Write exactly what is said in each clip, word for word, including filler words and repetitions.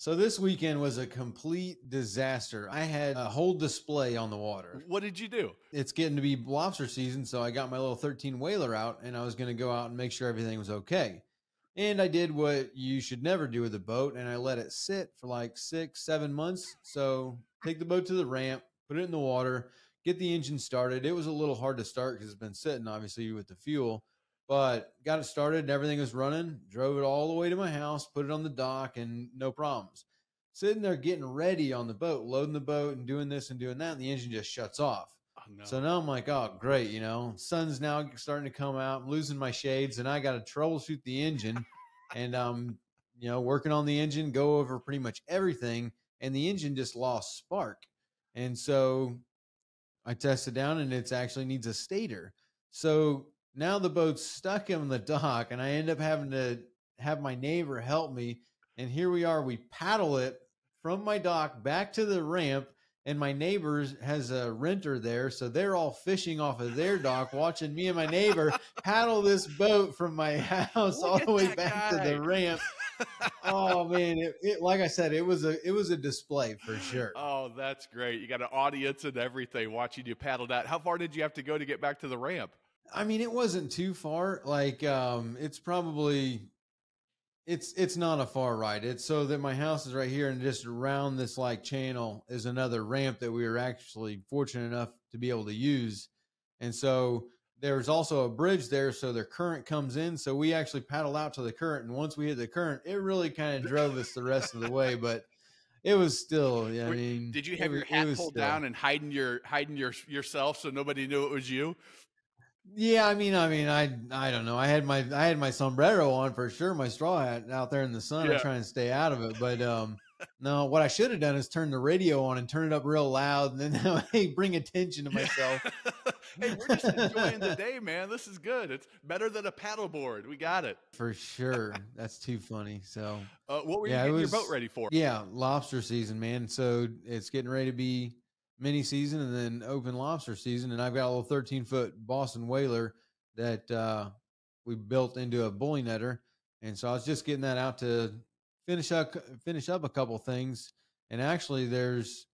So this weekend was a complete disaster. I had a whole display on the water. What did you do? It's getting to be lobster season, so I got my little thirteen whaler out, and I was going to go out and make sure everything was okay. And I did what you should never do with a boat, and I let it sit for like six, seven months. So take the boat to the ramp, put it in the water, get the engine started. It was a little hard to start because it's been sitting, obviously, with the fuel. But got it started and everything was running, drove it all the way to my house, put it on the dock, and no problems. Sitting there getting ready on the boat, loading the boat and doing this and doing that, and the engine just shuts off. Oh, no. So now I'm like, oh, great, you know. Sun's now starting to come out. I'm losing my shades, and I got to troubleshoot the engine. And um, you know, working on the engine, go over pretty much everything, and the engine just lost spark. And so I tested down, and it actually needs a stator. So now the boat's stuck in the dock, and I end up having to have my neighbor help me. And here we are. We paddle it from my dock back to the ramp, and my neighbor has a renter there. So they're all fishing off of their dock, watching me and my neighbor paddle this boat from my house Look all the way back guy. to the ramp. Oh man, it, it like I said, it was a it was a display for sure. Oh, that's great. You got an audience and everything watching you paddle that. How far did you have to go to get back to the ramp? I mean, it wasn't too far. Like, um, it's probably, it's, it's not a far ride. It's so that my house is right here, and just around this like channel is another ramp that we were actually fortunate enough to be able to use. And so there's also a bridge there. So the current comes in. So we actually paddle out to the current. And once we hit the current, it really kind of drove us the rest of the way, but it was still, I mean, did you have your hat pulled down and hiding your, hiding your, yourself so nobody knew it was you? Yeah, I mean, I mean, I, I don't know. I had my, I had my sombrero on for sure. My straw hat out there in the sun. Yeah. I'm trying to stay out of it, but, um, no, what I should have done is turn the radio on and turn it up real loud. And then that way, bring attention to myself. Hey, we're just enjoying the day, man. This is good. It's better than a paddleboard. We got it for sure. That's too funny. So, uh, what were you yeah, getting was, your boat ready for? Yeah. Lobster season, man. So it's getting ready to be mini season and then open lobster season. And I've got a little thirteen foot Boston Whaler that, uh, we built into a bully netter. And so I was just getting that out to finish up, finish up a couple things. And actually there's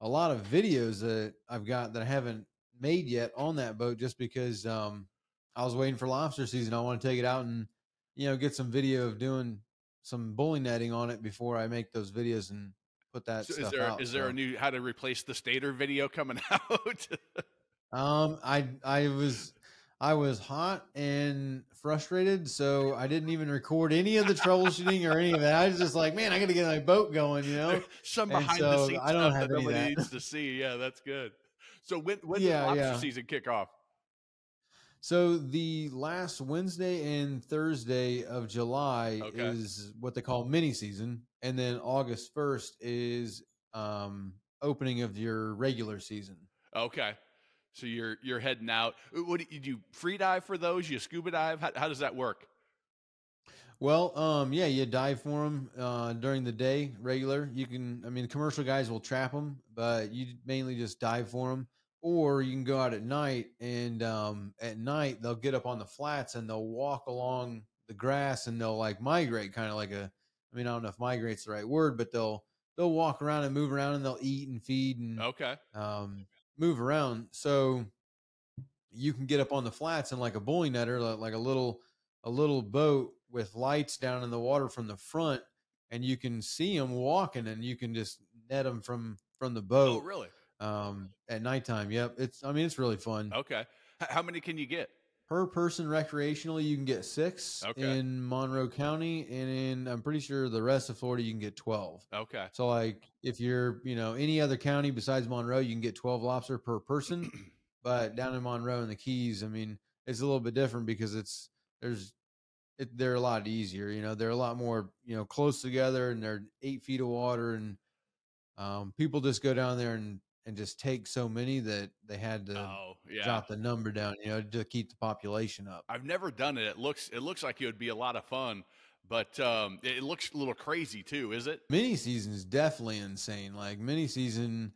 a lot of videos that I've got that I haven't made yet on that boat, just because, um, I was waiting for lobster season. I want to take it out and, you know, get some video of doing some bully netting on it before I make those videos and put that so stuff is there, out. Is there so. a new how to replace the stator video coming out? um, I I was I was hot and frustrated, so I didn't even record any of the troubleshooting or any of that. I was just like, man, I got to get my boat going, you know. Some behind so the scenes I don't stuff have that nobody that. needs to see. Yeah, that's good. So when when yeah, does lobster yeah. season kick off? So the last Wednesday and Thursday of July okay. is what they call mini season. And then August first is, um, opening of your regular season. Okay. So you're, you're heading out. What do you do? Free dive for those? You scuba dive? How, how does that work? Well, um, yeah, you dive for them, uh, during the day, regular. You can, I mean, commercial guys will trap them, but you mainly just dive for them. Or you can go out at night, and um, at night they'll get up on the flats and they'll walk along the grass, and they'll like migrate, kind of like a, I mean, I don't know if migrate's the right word, but they'll, they'll walk around and move around, and they'll eat and feed and okay. um, move around. So you can get up on the flats and like a bully netter, like a little, a little boat with lights down in the water from the front, and you can see them walking, and you can just net them from, from the boat. Oh, really? Um, at nighttime. Yep. It's, I mean, it's really fun. Okay. How many can you get per person recreationally? You can get six okay. in Monroe County, and in, I'm pretty sure the rest of Florida, you can get twelve. Okay. So like if you're, you know, any other county besides Monroe, you can get twelve lobster per person, but down in Monroe and the Keys, I mean, it's a little bit different because it's, there's, it, they're a lot easier, you know, they're a lot more, you know, close together, and they're eight feet of water, and, um, people just go down there and and just take so many that they had to oh, yeah. jot the number down, you know, to keep the population up. I've never done it. It looks, it looks like it would be a lot of fun, but um, it looks a little crazy too, is it? Mini season is definitely insane. Like mini season,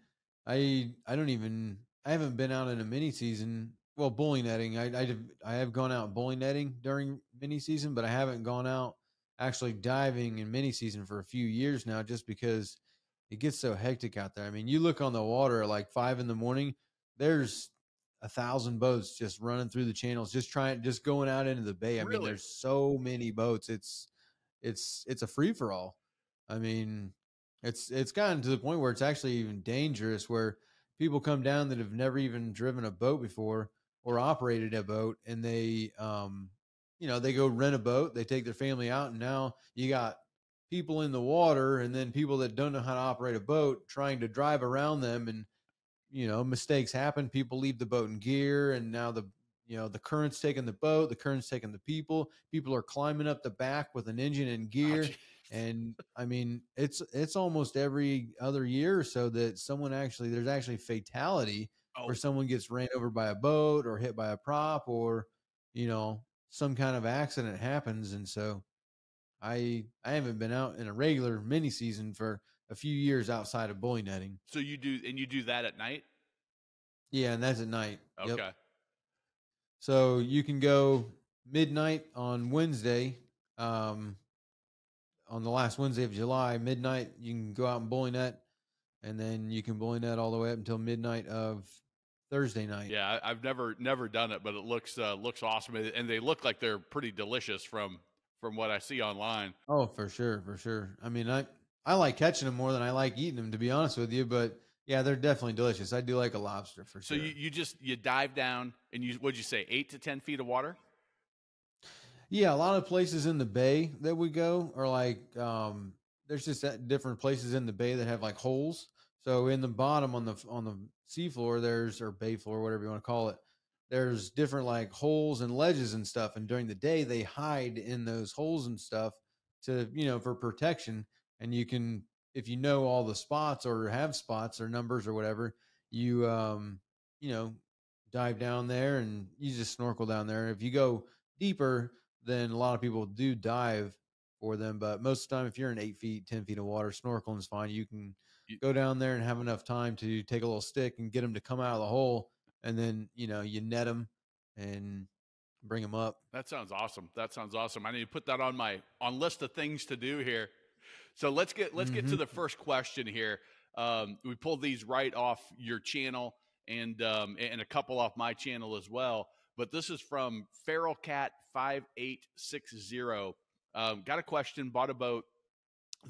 I, I don't even, I haven't been out in a mini season. Well, bully netting, I, I, I have gone out bully netting during mini season, but I haven't gone out actually diving in mini season for a few years now, just because it gets so hectic out there. I mean, you look on the water at like five in the morning, there's a thousand boats just running through the channels, just trying, just going out into the bay. I really? mean, there's so many boats. It's, it's, it's a free for all. I mean, it's, it's gotten to the point where it's actually even dangerous, where people come down that have never even driven a boat before or operated a boat. And they, um, you know, they go rent a boat, they take their family out, and now you got people in the water and then people that don't know how to operate a boat trying to drive around them. And, you know, mistakes happen. People leave the boat in gear, and now the, you know, the current's taking the boat, the current's taking the people, people are climbing up the back with an engine and gear. Oh, and I mean, it's, it's almost every other year or so that someone actually, there's actually fatality oh. where someone gets ran over by a boat or hit by a prop, or, you know, some kind of accident happens. And so I, I haven't been out in a regular mini season for a few years outside of buoy netting. So you do, and you do that at night? Yeah. And that's at night. Okay. Yep. So you can go midnight on Wednesday, um, on the last Wednesday of July, midnight, you can go out and buoy net, and then you can buoy net all the way up until midnight of Thursday night. Yeah. I've never, never done it, but it looks, uh, looks awesome. And they look like they're pretty delicious from, from what I see online. Oh, for sure. For sure. I mean, I, I like catching them more than I like eating them, to be honest with you, but yeah, they're definitely delicious. I do like a lobster for sure. So you, you just, you dive down and you, what'd you say? eight to ten feet of water? Yeah, a lot of places in the bay that we go are like, um, there's just that different places in the bay that have like holes. So in the bottom on the on the seafloor, there's, or bay floor, whatever you want to call it, there's different like holes and ledges and stuff. And during the day, they hide in those holes and stuff to, you know, for protection. And you can, if you know all the spots or have spots or numbers or whatever, you, um, you know, dive down there and you just snorkel down there. If you go deeper, then a lot of people do dive for them. But most of the time, if you're in eight feet, ten feet of water, snorkeling is fine. You can go down there and have enough time to take a little stick and get them to come out of the hole. And then, you know, you net them and bring them up. That sounds awesome. That sounds awesome. I need to put that on my on list of things to do here. So let's get, let's mm-hmm. get to the first question here. Um, we pulled these right off your channel and, um, and a couple off my channel as well. But this is from Feral Cat five eight six zero. Um, got a question, bought a boat.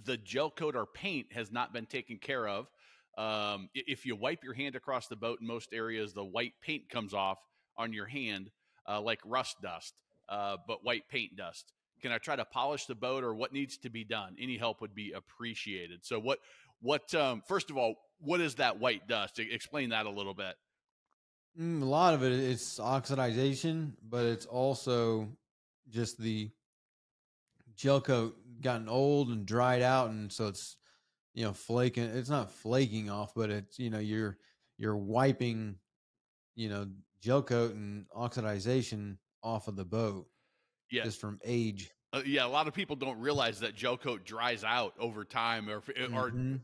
The gel coat or paint has not been taken care of. Um, if you wipe your hand across the boat in most areas, the white paint comes off on your hand, uh, like rust dust, uh, but white paint dust. Can I try to polish the boat, or what needs to be done? Any help would be appreciated. So what, what, um, first of all, what is that white dust? Explain that a little bit. Mm, a lot of it, it's oxidization, but it's also just the gel coat gotten old and dried out. And so it's, you know, flaking, it's not flaking off, but it's, you know, you're, you're wiping, you know, gel coat and oxidization off of the boat. Yeah. Just from age. Uh, yeah. A lot of people don't realize that gel coat dries out over time, or if, mm-hmm. or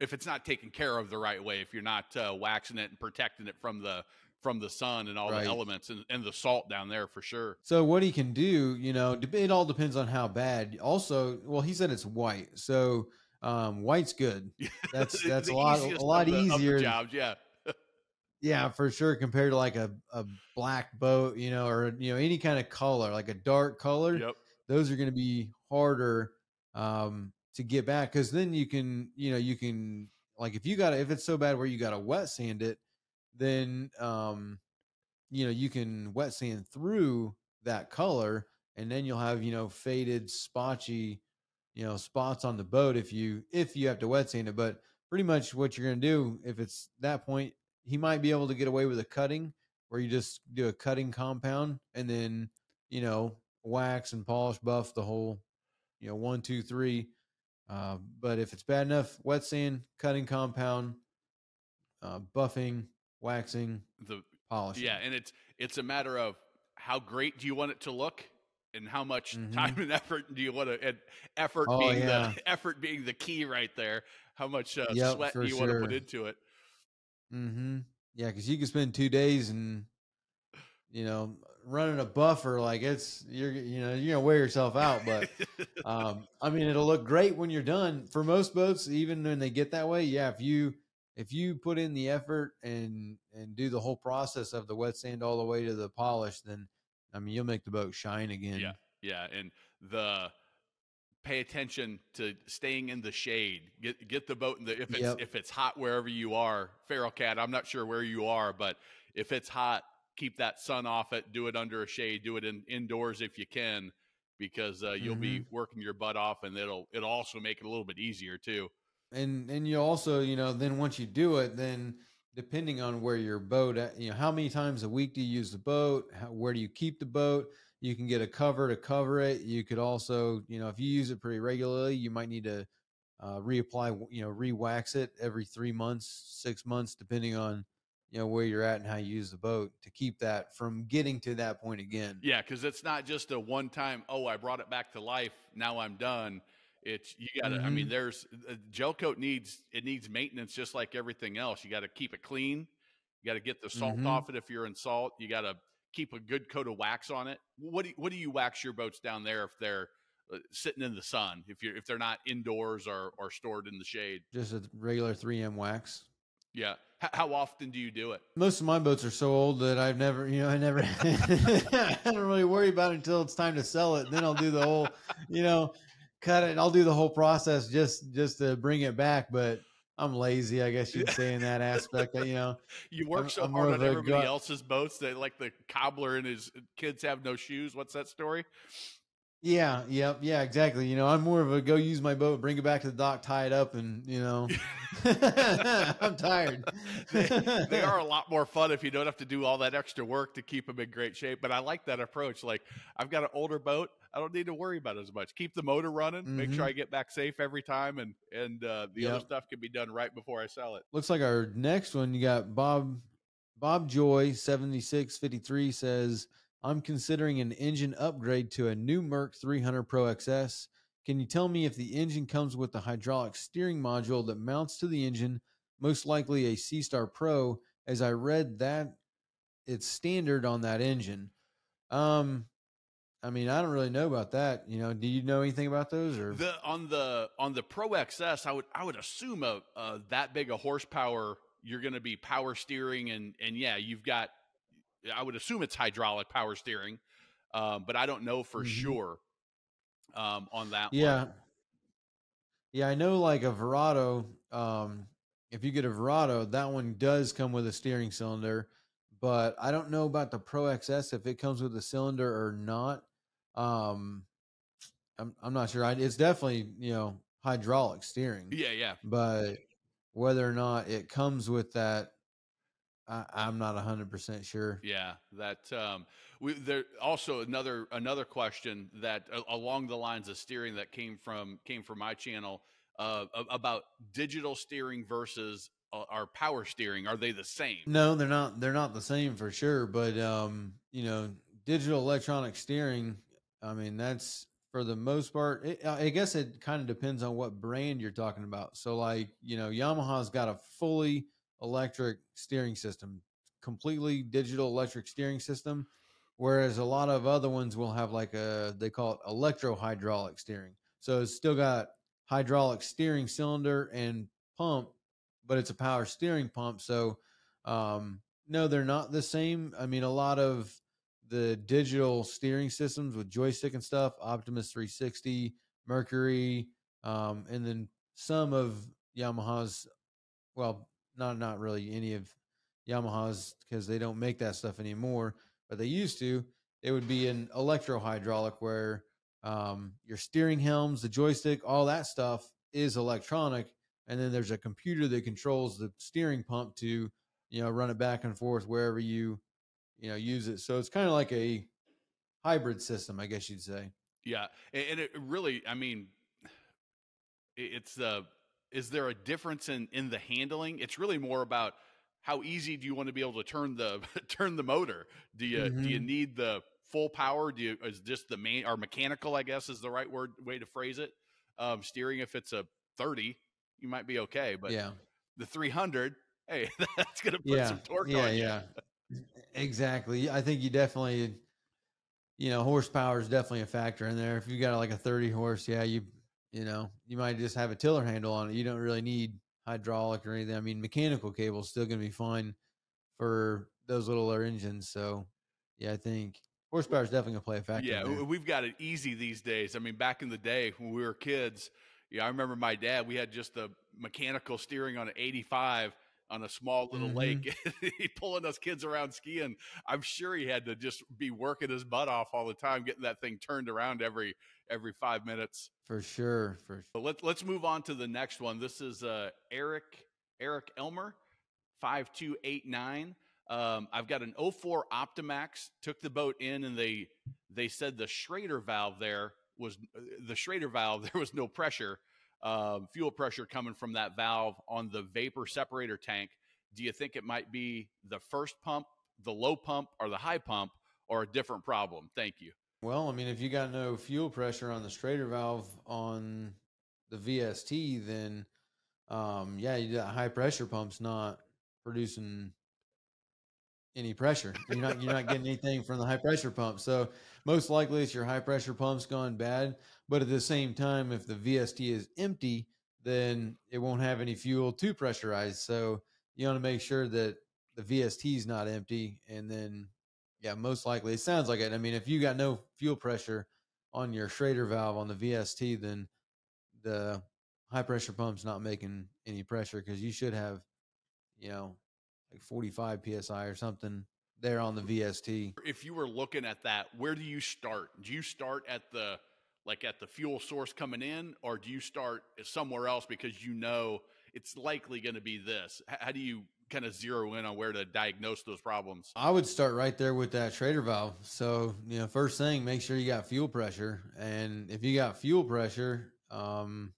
if it's not taken care of the right way, if you're not uh, waxing it and protecting it from the, from the sun and all right. the elements and, and the salt down there for sure. So what he can do, you know, it all depends on how bad. Also, well, he said it's white. So um, white's good. That's, that's a lot, a lot of the, easier. Jobs, yeah. Yeah, for sure. Compared to like a, a black boat, you know, or, you know, any kind of color, like a dark color, yep. those are going to be harder um, to get back. Cause then you can, you know, you can like, if you got to, if it's so bad where you got to wet sand it, then, um, you know, you can wet sand through that color, and then you'll have, you know, faded, spotchy, you know, spots on the boat. If you, if you have to wet sand it, but pretty much what you're going to do if it's that point, he might be able to get away with a cutting, where you just do a cutting compound and then, you know, wax and polish, buff the whole, you know, one, two, three. Uh, but if it's bad enough, wet sand, cutting compound, uh, buffing, waxing, the polishing. Yeah. And it's, it's a matter of how great do you want it to look, and how much mm-hmm. time and effort do you want to, and effort oh, being yeah. the effort being the key right there. How much uh, yep, sweat do you sure. want to put into it? Mm-hmm. Yeah, because you can spend two days and, you know, running a buffer, like it's, you're, you know, you're gonna wear yourself out, but um, I mean, it'll look great when you're done. For most boats, even when they get that way. Yeah. If you, if you put in the effort and, and do the whole process of the wet sand all the way to the polish, then I mean, you'll make the boat shine again. Yeah. Yeah. And the, pay attention to staying in the shade, get, get the boat in the, if it's, yep. if it's hot, wherever you are, feral cat, I'm not sure where you are, but if it's hot, keep that sun off it, do it under a shade, do it in indoors if you can, because uh, you'll mm-hmm. be working your butt off, and it'll, it'll also make it a little bit easier too. And, and you also, you know, then once you do it, then depending on where your boat, at, you know, how many times a week do you use the boat? How, where do you keep the boat? You can get a cover to cover it. You could also, you know, if you use it pretty regularly, you might need to uh, reapply, you know, re-wax it every three months, six months, depending on, you know, where you're at and how you use the boat to keep that from getting to that point again. Yeah, because it's not just a one time, oh, I brought it back to life, now I'm done. It's, you got to, mm-hmm. I mean, there's, uh, GelCoat needs, it needs maintenance just like everything else. You got to keep it clean. You got to get the salt mm-hmm. off it if you're in salt. You got to keep a good coat of wax on it. What do you, what do you wax your boats down there if they're uh, sitting in the sun? If you're if they're not indoors or or stored in the shade, just a regular three M wax. Yeah. H how often do you do it? Most of my boats are so old that I've never, you know, I never, I don't really worry about it until it's time to sell it. And then I'll do the whole, you know, cut it. And I'll do the whole process just just to bring it back, but. I'm lazy, I guess you'd say, in that aspect. You know, you work so I'm, I'm hard on everybody gut. else's boats. They like the cobbler and his kids have no shoes. What's that story? Yeah, yeah, yeah, exactly. You know, I'm more of a go use my boat, bring it back to the dock, tie it up, and you know, I'm tired. they, they are a lot more fun if you don't have to do all that extra work to keep them in great shape. But I like that approach. Like, I've got an older boat. I don't need to worry about it as much. Keep the motor running, mm-hmm. make sure I get back safe every time, and and uh, the yep. other stuff can be done right before I sell it. Looks like our next one, you got Bob Bob Joy seventy-six fifty-three says, I'm considering an engine upgrade to a new Merc three hundred Pro X S. Can you tell me if the engine comes with the hydraulic steering module that mounts to the engine, most likely a C-Star Pro, as I read that it's standard on that engine? Um... I mean, I don't really know about that. You know, do you know anything about those? Or the, on the on the Pro X S, I would I would assume a, uh, that big a horsepower, you're going to be power steering, and and yeah, you've got. I would assume it's hydraulic power steering, um, but I don't know for mm-hmm. sure um, on that. Yeah, one. yeah, I know like a Verado. Um, if you get a Verado, that one does come with a steering cylinder, but I don't know about the Pro X S if it comes with a cylinder or not. Um, I'm, I'm not sure. I, it's definitely, you know, hydraulic steering. Yeah. Yeah. But whether or not it comes with that, I, I'm not a hundred percent sure. Yeah. That, um, we, there also another, another question that uh, along the lines of steering that came from, came from my channel, uh, about digital steering versus uh, our power steering. Are they the same? No, they're not. They're not the same for sure. But, um, you know, digital electronic steering, I mean, that's for the most part, it, I guess it kind of depends on what brand you're talking about. So like, you know, Yamaha's got a fully electric steering system, completely digital electric steering system. Whereas a lot of other ones will have like a, they call it electro hydraulic steering. So it's still got hydraulic steering cylinder and pump, but it's a power steering pump. So, um, no, they're not the same. I mean, a lot of the digital steering systems with joystick and stuff, Optimus three sixty, Mercury, um, and then some of Yamaha's, well, not, not really any of Yamaha's because they don't make that stuff anymore, but they used to, it would be an electro hydraulic where, um, your steering helms, the joystick, all that stuff is electronic. And then there's a computer that controls the steering pump to, you know, run it back and forth wherever you, you know, use it. So it's kind of like a hybrid system, I guess you'd say. Yeah. And it really, I mean, it's uh, is there a difference in, in the handling? It's really more about how easy do you want to be able to turn the, turn the motor? Do you, mm-hmm. do you need the full power? Do you, is just the main or mechanical, I guess is the right word way to phrase it. Um, steering, if it's a thirty, you might be okay, but yeah. the three hundred, hey, that's going to put yeah. some torque yeah, on yeah. you. Exactly. I think you definitely, you know, horsepower is definitely a factor in there. If you got like a thirty horse, yeah, you, you know, you might just have a tiller handle on it. You don't really need hydraulic or anything. I mean, mechanical cable is still going to be fine for those littler engines. So yeah, I think horsepower is definitely going to play a factor. Yeah, there. We've got it easy these days. I mean, back in the day when we were kids, yeah, I remember my dad, we had just the mechanical steering on an eighty-five on a small little mm-hmm. lake. He pulling us kids around skiing. I'm sure he had to just be working his butt off all the time, getting that thing turned around every every five minutes. For sure. For sure. But let's let's move on to the next one. This is uh, Eric Eric Elmer, five two eight nine. Um, I've got an oh four OptiMax. Took the boat in, and they they said the Schrader valve there was the Schrader valve. There was no pressure. Um, fuel pressure coming from that valve on the vapor separator tank. Do you think it might be the first pump, the low pump, or the high pump, or a different problem? Thank you. Well, I mean, if you got no fuel pressure on the Schrader valve on the V S T, then um, yeah, you, that high pressure pump's not producing any pressure. You're not you're not getting anything from the high pressure pump. So most likely it's your high pressure pump's gone bad. But at the same time, if the V S T is empty, then it won't have any fuel to pressurize. So you want to make sure that the V S T is not empty. And then, yeah, most likely it sounds like it. I mean, if you got no fuel pressure on your Schrader valve on the V S T, then the high pressure pump's not making any pressure, because you should have, you know, like forty-five P S I or something there on the V S T. If you were looking at that, where do you start? Do you start at the like at the fuel source coming in, or do you start somewhere else because you know it's likely going to be this? How do you kind of zero in on where to diagnose those problems? I would start right there with that Schrader valve. So, you know, first thing, make sure you got fuel pressure. And if you got fuel pressure, um,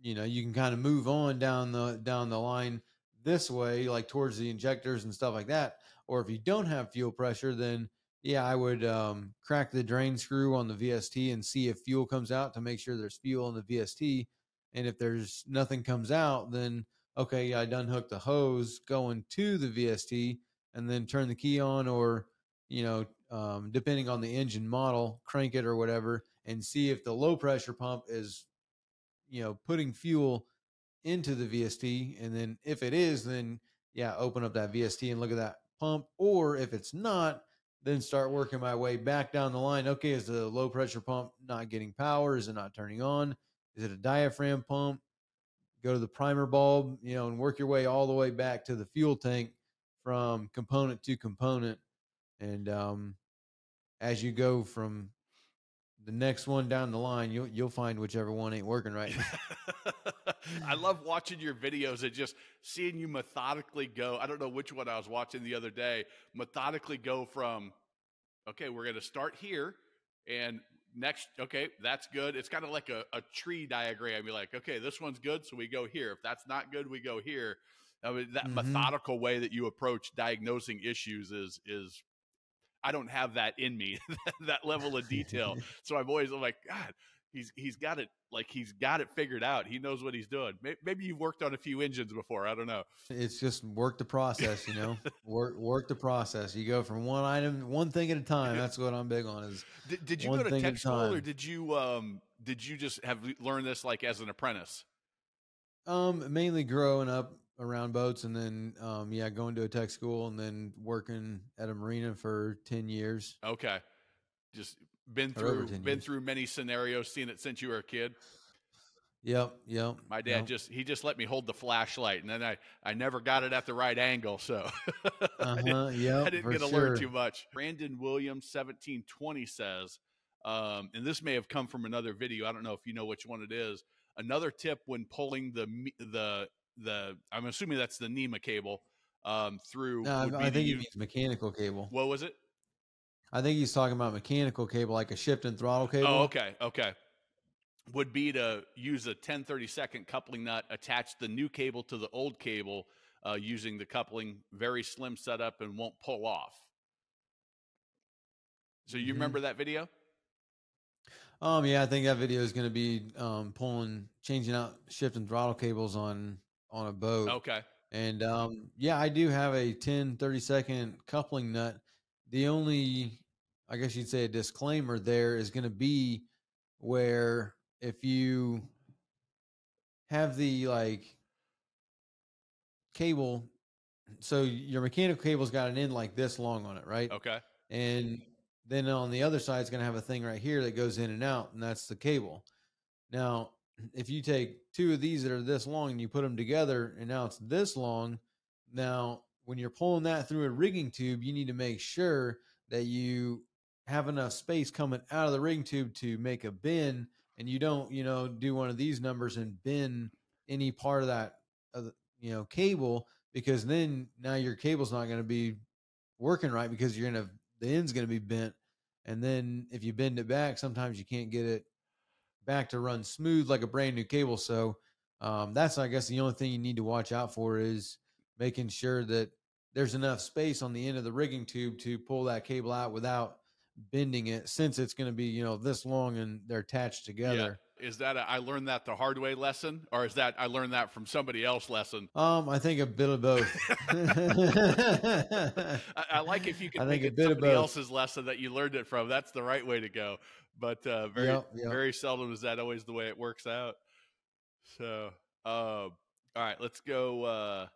you know, you can kind of move on down the, down the line this way, like towards the injectors and stuff like that. Or if you don't have fuel pressure, then yeah, I would um, crack the drain screw on the V S T and see if fuel comes out to make sure there's fuel in the V S T. And if there's nothing comes out, then, okay, I'd unhook the hose going to the V S T and then turn the key on, or, you know, um, depending on the engine model, crank it or whatever, and see if the low pressure pump is, you know, putting fuel into the V S T. And then if it is, then yeah, open up that V S T and look at that pump. Or if it's not, then start working my way back down the line. Okay, is the low pressure pump not getting power? Is it not turning on? Is it a diaphragm pump? Go to the primer bulb, you know, and work your way all the way back to the fuel tank from component to component. And um, as you go from the next one down the line, you'll, you'll find whichever one ain't working right. I love watching your videos and just seeing you methodically go. I don't know which one I was watching the other day, methodically go from, okay, we're going to start here and next. Okay, that's good. It's kind of like a, a tree diagram. You're like, okay, this one's good, so we go here. If that's not good, we go here. I mean, that mm-hmm. methodical way that you approach diagnosing issues is, is, I don't have that in me, that level of detail. So I'm always I'm like, God, he's, he's got it. Like he's got it figured out. He knows what he's doing. Maybe you've worked on a few engines before. I don't know. It's just work the process, you know, work, work the process. You go from one item, one thing at a time. That's what I'm big on is. Did, did you go to tech school, or did you, um, did you just have learned this like as an apprentice? Um, mainly growing up around boats, and then, um, yeah, going to a tech school and then working at a marina for ten years. Okay. Just been through been through many scenarios, seen it since you were a kid. Yep, yep. My dad yep. just he just let me hold the flashlight, and then I I never got it at the right angle, so uh-huh, I didn't, yep, I didn't get to sure. learn too much. Brandon Williams seventeen twenty says, um, and this may have come from another video. I don't know if you know which one it is. Another tip when pulling the the the I'm assuming that's the NEMA cable um, through. No, would I, be I think it means mechanical cable. What was it? I think he's talking about mechanical cable, like a shift and throttle cable. Oh, okay, okay. Would be to use a ten thirty-second coupling nut, attach the new cable to the old cable uh, using the coupling. Very slim setup and won't pull off. So you mm-hmm. remember that video? Um, yeah, I think that video is going to be um, pulling, changing out shift and throttle cables on on a boat. Okay. And um, yeah, I do have a ten thirty-second coupling nut. The only I guess you'd say a disclaimer there is going to be where if you have the like cable, so your mechanical cable's got an end like this long on it, right? Okay. And then on the other side, it's going to have a thing right here that goes in and out, and that's the cable. Now, if you take two of these that are this long and you put them together and now it's this long, now when you're pulling that through a rigging tube, you need to make sure that you have enough space coming out of the rigging tube to make a bend, and you don't, you know, do one of these numbers and bend any part of that, uh, you know, cable, because then now your cable's not going to be working right because you're going to, the end's going to be bent. And then if you bend it back, sometimes you can't get it back to run smooth like a brand new cable. So um, that's, I guess, the only thing you need to watch out for is making sure that there's enough space on the end of the rigging tube to pull that cable out without bending it, since it's going to be, you know, this long and they're attached together. Yeah. Is that a, I learned that the hard way lesson, or is that I learned that from somebody else lesson? Um, I think a bit of both. I, I like if you can think of somebody else's lesson that you learned it from. That's the right way to go. But uh, very, yep, yep. very seldom is that always the way it works out. So, uh, all right, let's go. Uh,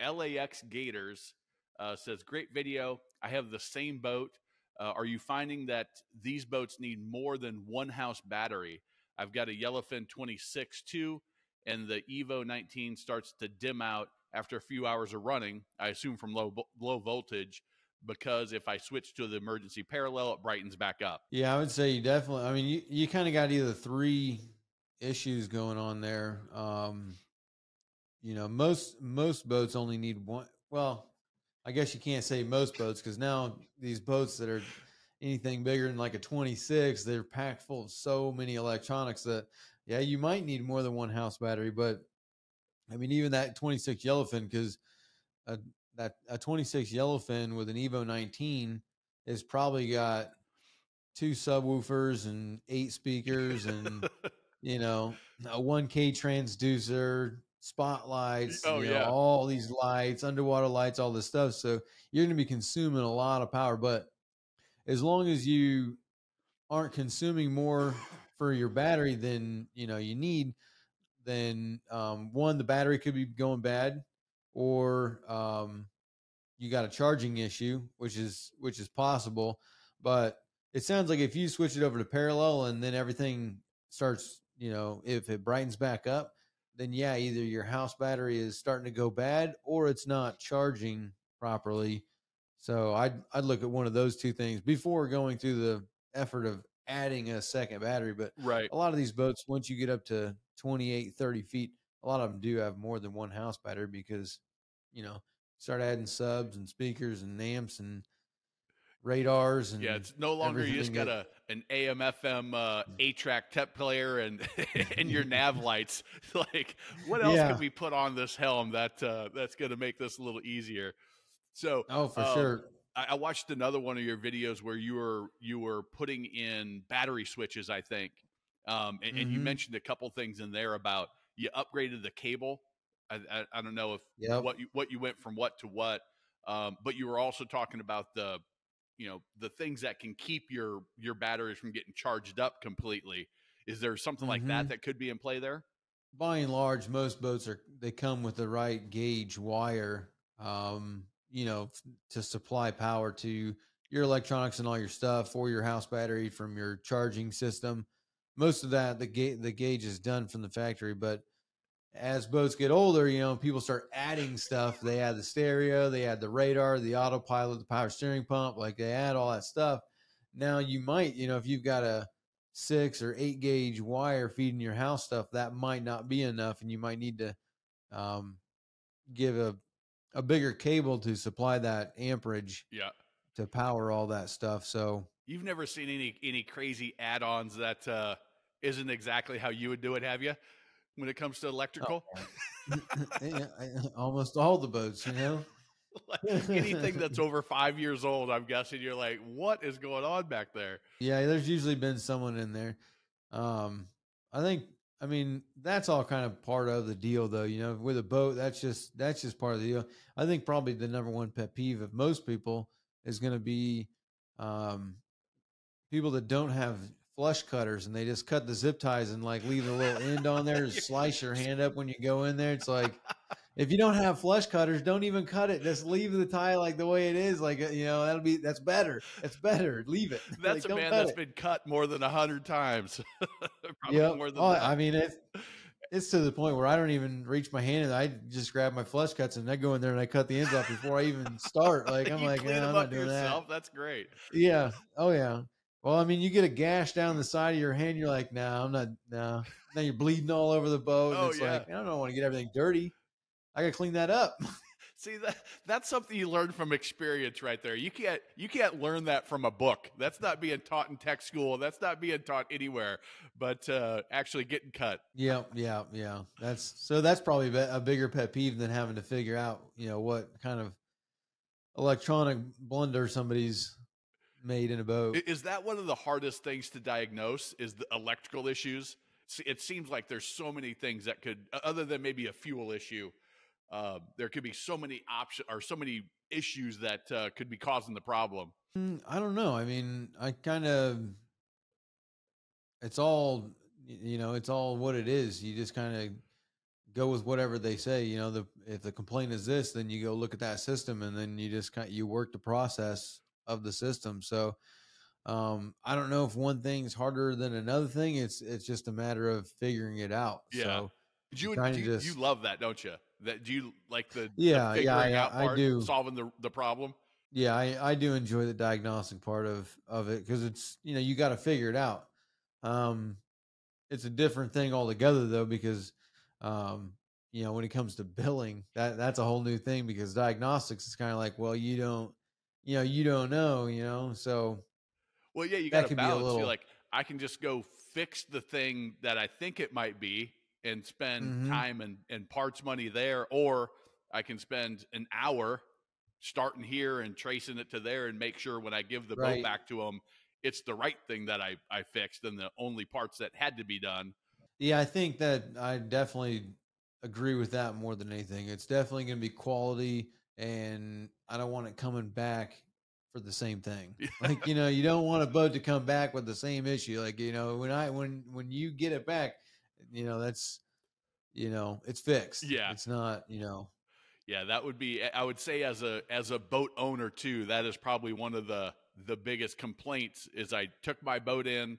L A X Gators uh, says, great video. I have the same boat. Uh, are you finding that these boats need more than one house battery? I've got a Yellowfin twenty-six two, and the Evo nineteen starts to dim out after a few hours of running, I assume from low, low voltage, because if I switch to the emergency parallel, it brightens back up. Yeah, I would say you definitely, I mean, you, you kind of got either three issues going on there. Um, you know, most, most boats only need one. Well, I guess you can't say most boats, because now these boats that are anything bigger than like a twenty-six, they're packed full of so many electronics that, yeah, you might need more than one house battery. But I mean, even that twenty-six Yellowfin, because a, that a twenty-six Yellowfin with an Evo nineteen is probably got two subwoofers and eight speakers and, you know, a one K transducer, spotlights, oh, you know, yeah. all these lights, underwater lights, all this stuff. So you're going to be consuming a lot of power, but as long as you aren't consuming more for your battery than, you know, you need, then, um, one, the battery could be going bad, or, um, you got a charging issue, which is, which is possible. But it sounds like if you switch it over to parallel and then everything starts, you know, if it brightens back up, then yeah, either your house battery is starting to go bad or it's not charging properly. So I'd, I'd look at one of those two things before going through the effort of adding a second battery. But right. a lot of these boats, once you get up to twenty-eight, thirty feet, a lot of them do have more than one house battery, because, you know, start adding subs and speakers and amps and radars, and yeah, it's no longer you just got a an A M F M uh, eight track tep player and and your nav lights. Like, what else yeah. could we put on this helm that uh, that's going to make this a little easier? So, oh, for um, sure. I, I watched another one of your videos where you were you were putting in battery switches, I think, um, and, mm-hmm. and you mentioned a couple things in there about you upgraded the cable. I I, I don't know if yep. what you, what you went from what to what, um, but you were also talking about the you know, the things that can keep your, your batteries from getting charged up completely. Is there something like mm-hmm. that that could be in play there? By and large, most boats are, they come with the right gauge wire, um, you know, to supply power to your electronics and all your stuff, or your house battery from your charging system. Most of that, the ga- the gauge is done from the factory, but as boats get older, you know, people start adding stuff. They add the stereo, they add the radar, the autopilot, the power steering pump, like they add all that stuff. Now you might, you know, if you've got a six or eight gauge wire feeding your house stuff, that might not be enough. And you might need to, um, give a, a bigger cable to supply that amperage yeah. to power all that stuff. So you've never seen any, any crazy add-ons that, uh, isn't exactly how you would do it, have you? When it comes to electrical, oh. yeah, almost all the boats, you know, like anything that's over five years old, I'm guessing you're like, what is going on back there? Yeah. There's usually been someone in there. Um, I think, I mean, that's all kind of part of the deal though, you know, with a boat, that's just, that's just part of the deal. I think probably the number one pet peeve of most people is going to be um, people that don't have flush cutters and they just cut the zip ties and like leave a little end on there to slice your hand up when you go in there. It's like, if you don't have flush cutters, don't even cut it. Just leave the tie like the way it is. Like, you know, that'll be, that's better. It's better. Leave it. That's like, a man that's it. been cut more than a hundred times. Yeah. Oh, I mean, it's, it's to the point where I don't even reach my hand, and I just grab my flush cuts and I go in there and I cut the ends off before I even start. Like, I'm like, eh, I'm not doing yourself. that. That's great. Yeah. Oh yeah. Well, I mean, you get a gash down the side of your hand, you're like, no, nah, I'm not, no. Nah. Now you're bleeding all over the boat. Oh, and it's yeah. like, I don't want to get everything dirty. I got to clean that up. See, that that's something you learn from experience right there. You can't, you can't learn that from a book. That's not being taught in tech school. That's not being taught anywhere, but uh, actually getting cut. Yeah, yeah, yeah. That's, so that's probably a bigger pet peeve than having to figure out, you know, what kind of electronic blunder somebody's made in a boat. Is that one of the hardest things to diagnose, is the electrical issues? It seems like there's so many things that could, other than maybe a fuel issue, uh, there could be so many options or so many issues that uh, could be causing the problem. I don't know. I mean, I kind of, it's all, you know, it's all what it is. You just kind of go with whatever they say, you know, the, if the complaint is this, then you go look at that system, and then you just kind of, you work the process of the system. So, um, I don't know if one thing's harder than another thing. It's, it's just a matter of figuring it out. Yeah. So you, do you, just, you love that, don't you? That do you like the, yeah, the figuring yeah, out I, part, I do. solving the, the problem? Yeah. I, I do enjoy the diagnostic part of, of it. 'Cause it's, you know, you got to figure it out. Um, it's a different thing altogether though, because, um, you know, when it comes to billing, that that's a whole new thing, because diagnostics is kind of like, well, you don't, you know, you don't know, you know, so. Well, yeah, you got to balance. Little... You're like, I can just go fix the thing that I think it might be and spend mm-hmm. time and, and parts money there, or I can spend an hour starting here and tracing it to there and make sure when I give the right. boat back to them, it's the right thing that I, I fixed and the only parts that had to be done. Yeah, I think that I definitely agree with that more than anything. It's definitely going to be quality, and I don't want it coming back for the same thing. Yeah. Like, you know, you don't want a boat to come back with the same issue. Like, you know, when I, when, when you get it back, you know, that's, you know, it's fixed. Yeah. It's not, you know. Yeah. That would be, I would say as a, as a boat owner too, that is probably one of the, the biggest complaints is I took my boat in,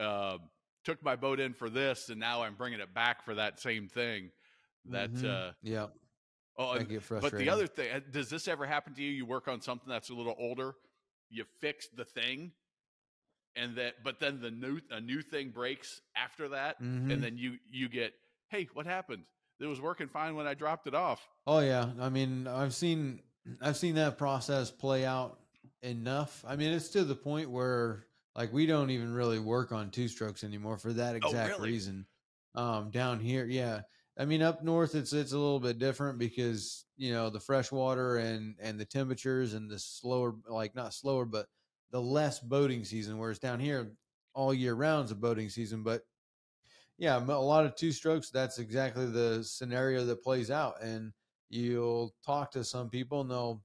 uh, took my boat in for this, and now I'm bringing it back for that same thing. That, mm-hmm. uh, yeah. Oh, and, but the other thing, does this ever happen to you? You work on something that's a little older, you fix the thing, and that, but then the new, a new thing breaks after that. Mm-hmm. And then you, you get, hey, what happened? It was working fine when I dropped it off. Oh yeah. I mean, I've seen, I've seen that process play out enough. I mean, it's to the point where like, we don't even really work on two strokes anymore for that exact oh, really? reason. Um, down here. Yeah. I mean, up north, it's, it's a little bit different because, you know, the fresh water and, and the temperatures and the slower, like not slower, but the less boating season, whereas down here all year round is a boating season. But yeah, a lot of two strokes, that's exactly the scenario that plays out. And you'll talk to some people and they'll,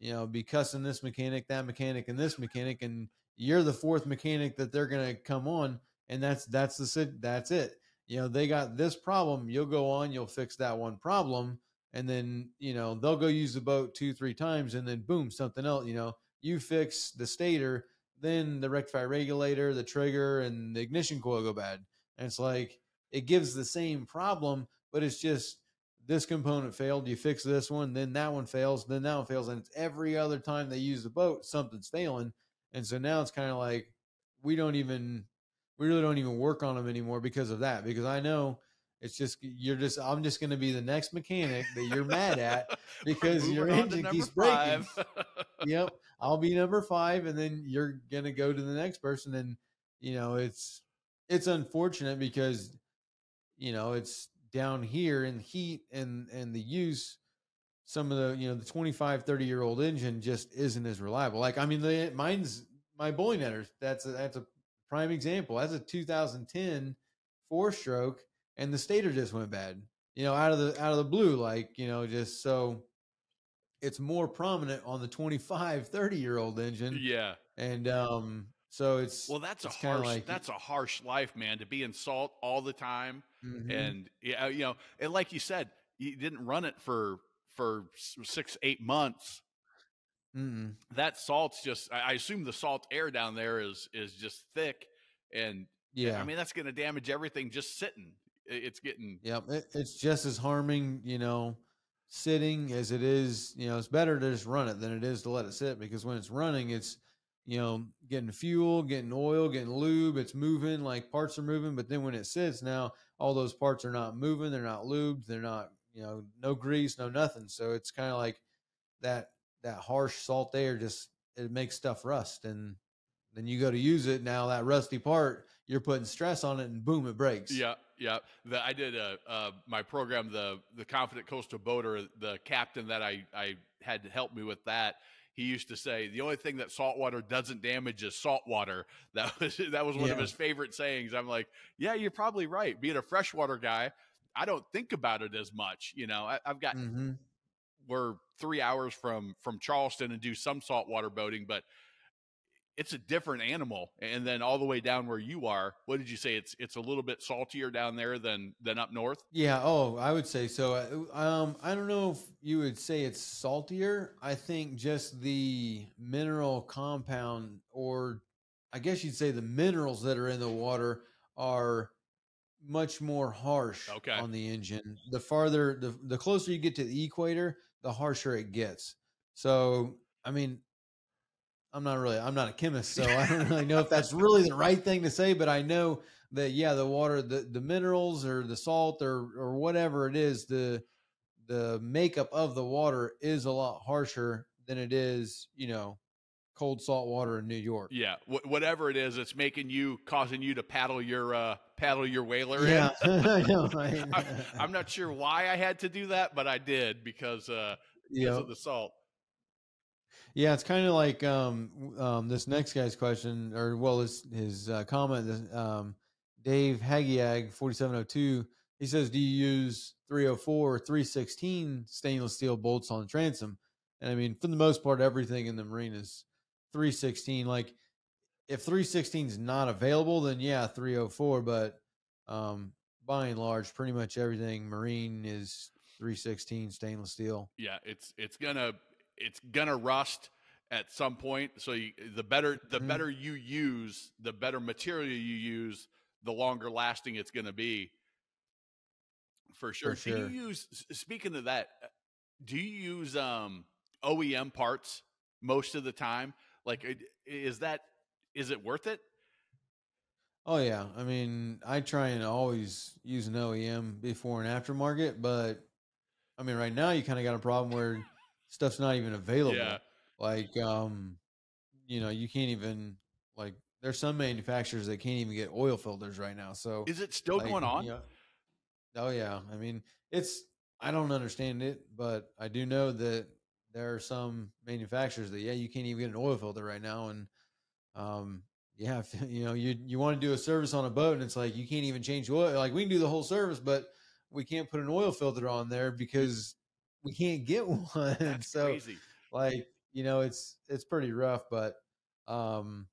you know, be cussing this mechanic, that mechanic, and this mechanic, and you're the fourth mechanic that they're going to come on. And that's, that's the, that's it. You know, they got this problem, you'll go on, you'll fix that one problem. And then, you know, they'll go use the boat two, three times, and then boom, something else, you know, you fix the stator, then the rectifier regulator, the trigger, and the ignition coil go bad. And it's like, it gives the same problem, but it's just this component failed. You fix this one, then that one fails, then that one fails. And it's every other time they use the boat, something's failing. And so now it's kind of like, we don't even, we really don't even work on them anymore because of that, because I know it's just, you're just, I'm just going to be the next mechanic that you're mad at because your engine keeps breaking. Yep. I'll be number five, and then you're going to go to the next person. And, you know, it's, it's unfortunate because, you know, it's down here in heat and, and the use, some of the, you know, the twenty-five, thirty year old engine just isn't as reliable. Like, I mean, the, mine's my Bully Netters. That's a, that's a, prime example. That's a two thousand ten four stroke, and the stator just went bad, you know, out of the, out of the blue, like, you know, just so it's more prominent on the twenty-five, thirty year old engine. Yeah. And, um, so it's, well, that's it's a harsh, like that's it. a harsh life, man, to be in salt all the time. Mm-hmm. And yeah, you know, and like you said, you didn't run it for, for six, eight months. Mm-mm. That salt's just, I assume the salt air down there is, is just thick. And yeah, I mean, that's going to damage everything just sitting. It's getting, yeah, it, it's just as harming, you know, sitting as it is, you know, it's better to just run it than it is to let it sit, because when it's running, it's, you know, getting fuel, getting oil, getting lube, it's moving, like parts are moving. But then when it sits now, all those parts are not moving. They're not lubed. They're not, you know, no grease, no nothing. So it's kind of like that, that harsh salt air just, it makes stuff rust. And then you go to use it. Now that rusty part, you're putting stress on it and boom, it breaks. Yeah. Yeah. The, I did, uh, uh, my program, the, the Confident Coastal Boater, the captain that I, I had to help me with that. He used to say, the only thing that salt water doesn't damage is salt water. That was, that was one yeah. of his favorite sayings. I'm like, yeah, you're probably right. Being a freshwater guy, I don't think about it as much. You know, I, I've got, mm-hmm. we're three hours from, from Charleston and do some saltwater boating, but it's a different animal. And then all the way down where you are, what did you say? It's, it's a little bit saltier down there than, than up north. Yeah. Oh, I would say so. Um, I don't know if you would say it's saltier. I think just the mineral compound, or I guess you'd say the minerals that are in the water are much more harsh okay. on the engine. The farther, the, the closer you get to the equator, the harsher it gets. So, I mean, I'm not really, I'm not a chemist, so I don't really know if that's really the right thing to say, but I know that, yeah, the water, the, the minerals or the salt or, or whatever it is, the, the makeup of the water is a lot harsher than it is, you know, cold salt water in New York. Yeah. Wh whatever it is, it's making you, causing you to paddle your, uh, paddle your whaler. Yeah. In. I know, right? I'm, I'm not sure why I had to do that, but I did because, uh, because yep. of the salt. Yeah, it's kind of like um, um, this next guy's question, or well, his, his uh, comment, um, Dave Hagiag, forty-seven oh two, he says, do you use three oh four or three sixteen stainless steel bolts on the transom? And I mean, for the most part, everything in the Marine is three sixteen. Like, if three sixteen is not available, then yeah, three oh four, but um, by and large, pretty much everything Marine is three sixteen stainless steel. Yeah, it's it's going to... it's going to rust at some point. So you, the better, the mm-hmm. better you use, the better material you use, the longer lasting it's going to be, for sure. For sure. Do you use, speaking of that, do you use, um, O E M parts most of the time? Like, is that, is it worth it? Oh yeah. I mean, I try and always use an O E M before an aftermarket, but I mean, right now you kind of got a problem where stuff's not even available. Yeah. Like, um, you know, you can't even, like, there's some manufacturers that can't even get oil filters right now. So is it still like, going on? You know, oh yeah. I mean, it's, I don't understand it, but I do know that there are some manufacturers that, yeah, you can't even get an oil filter right now. And, um, yeah, if, you know, you, you want to do a service on a boat and it's like, you can't even change oil. Like, we can do the whole service, but we can't put an oil filter on there because we can't get one. That's so crazy. Like, you know, it's, it's pretty rough, but, um,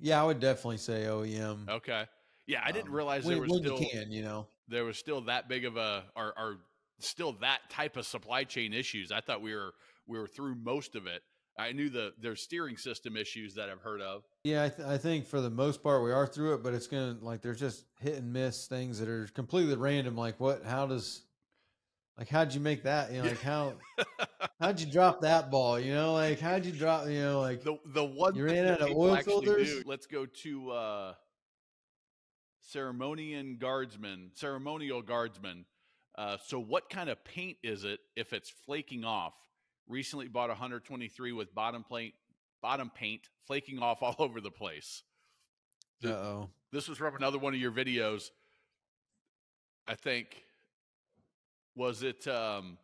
yeah, I would definitely say O E M. Okay. Yeah. I didn't realize um, there was still, you can, you know, there was still that big of a, or, or still that type of supply chain issues. I thought we were, we were through most of it. I knew the, there's steering system issues that I've heard of. Yeah. I, th I think for the most part we are through it, but it's going to, like, there's just hit and miss things that are completely random. Like, what, how does, like, how'd you make that? You know, like, how, how'd you drop that ball? You know, like, how'd you drop, you know, like the, the one you ran out of oil filters. Do. Let's go to, uh, ceremonial guardsman, ceremonial guardsman. Uh, so what kind of paint is it if it's flaking off? Recently bought one twenty-three with bottom paint, bottom paint flaking off all over the place. So uh-oh. This was from another one of your videos, I think. Was it, um,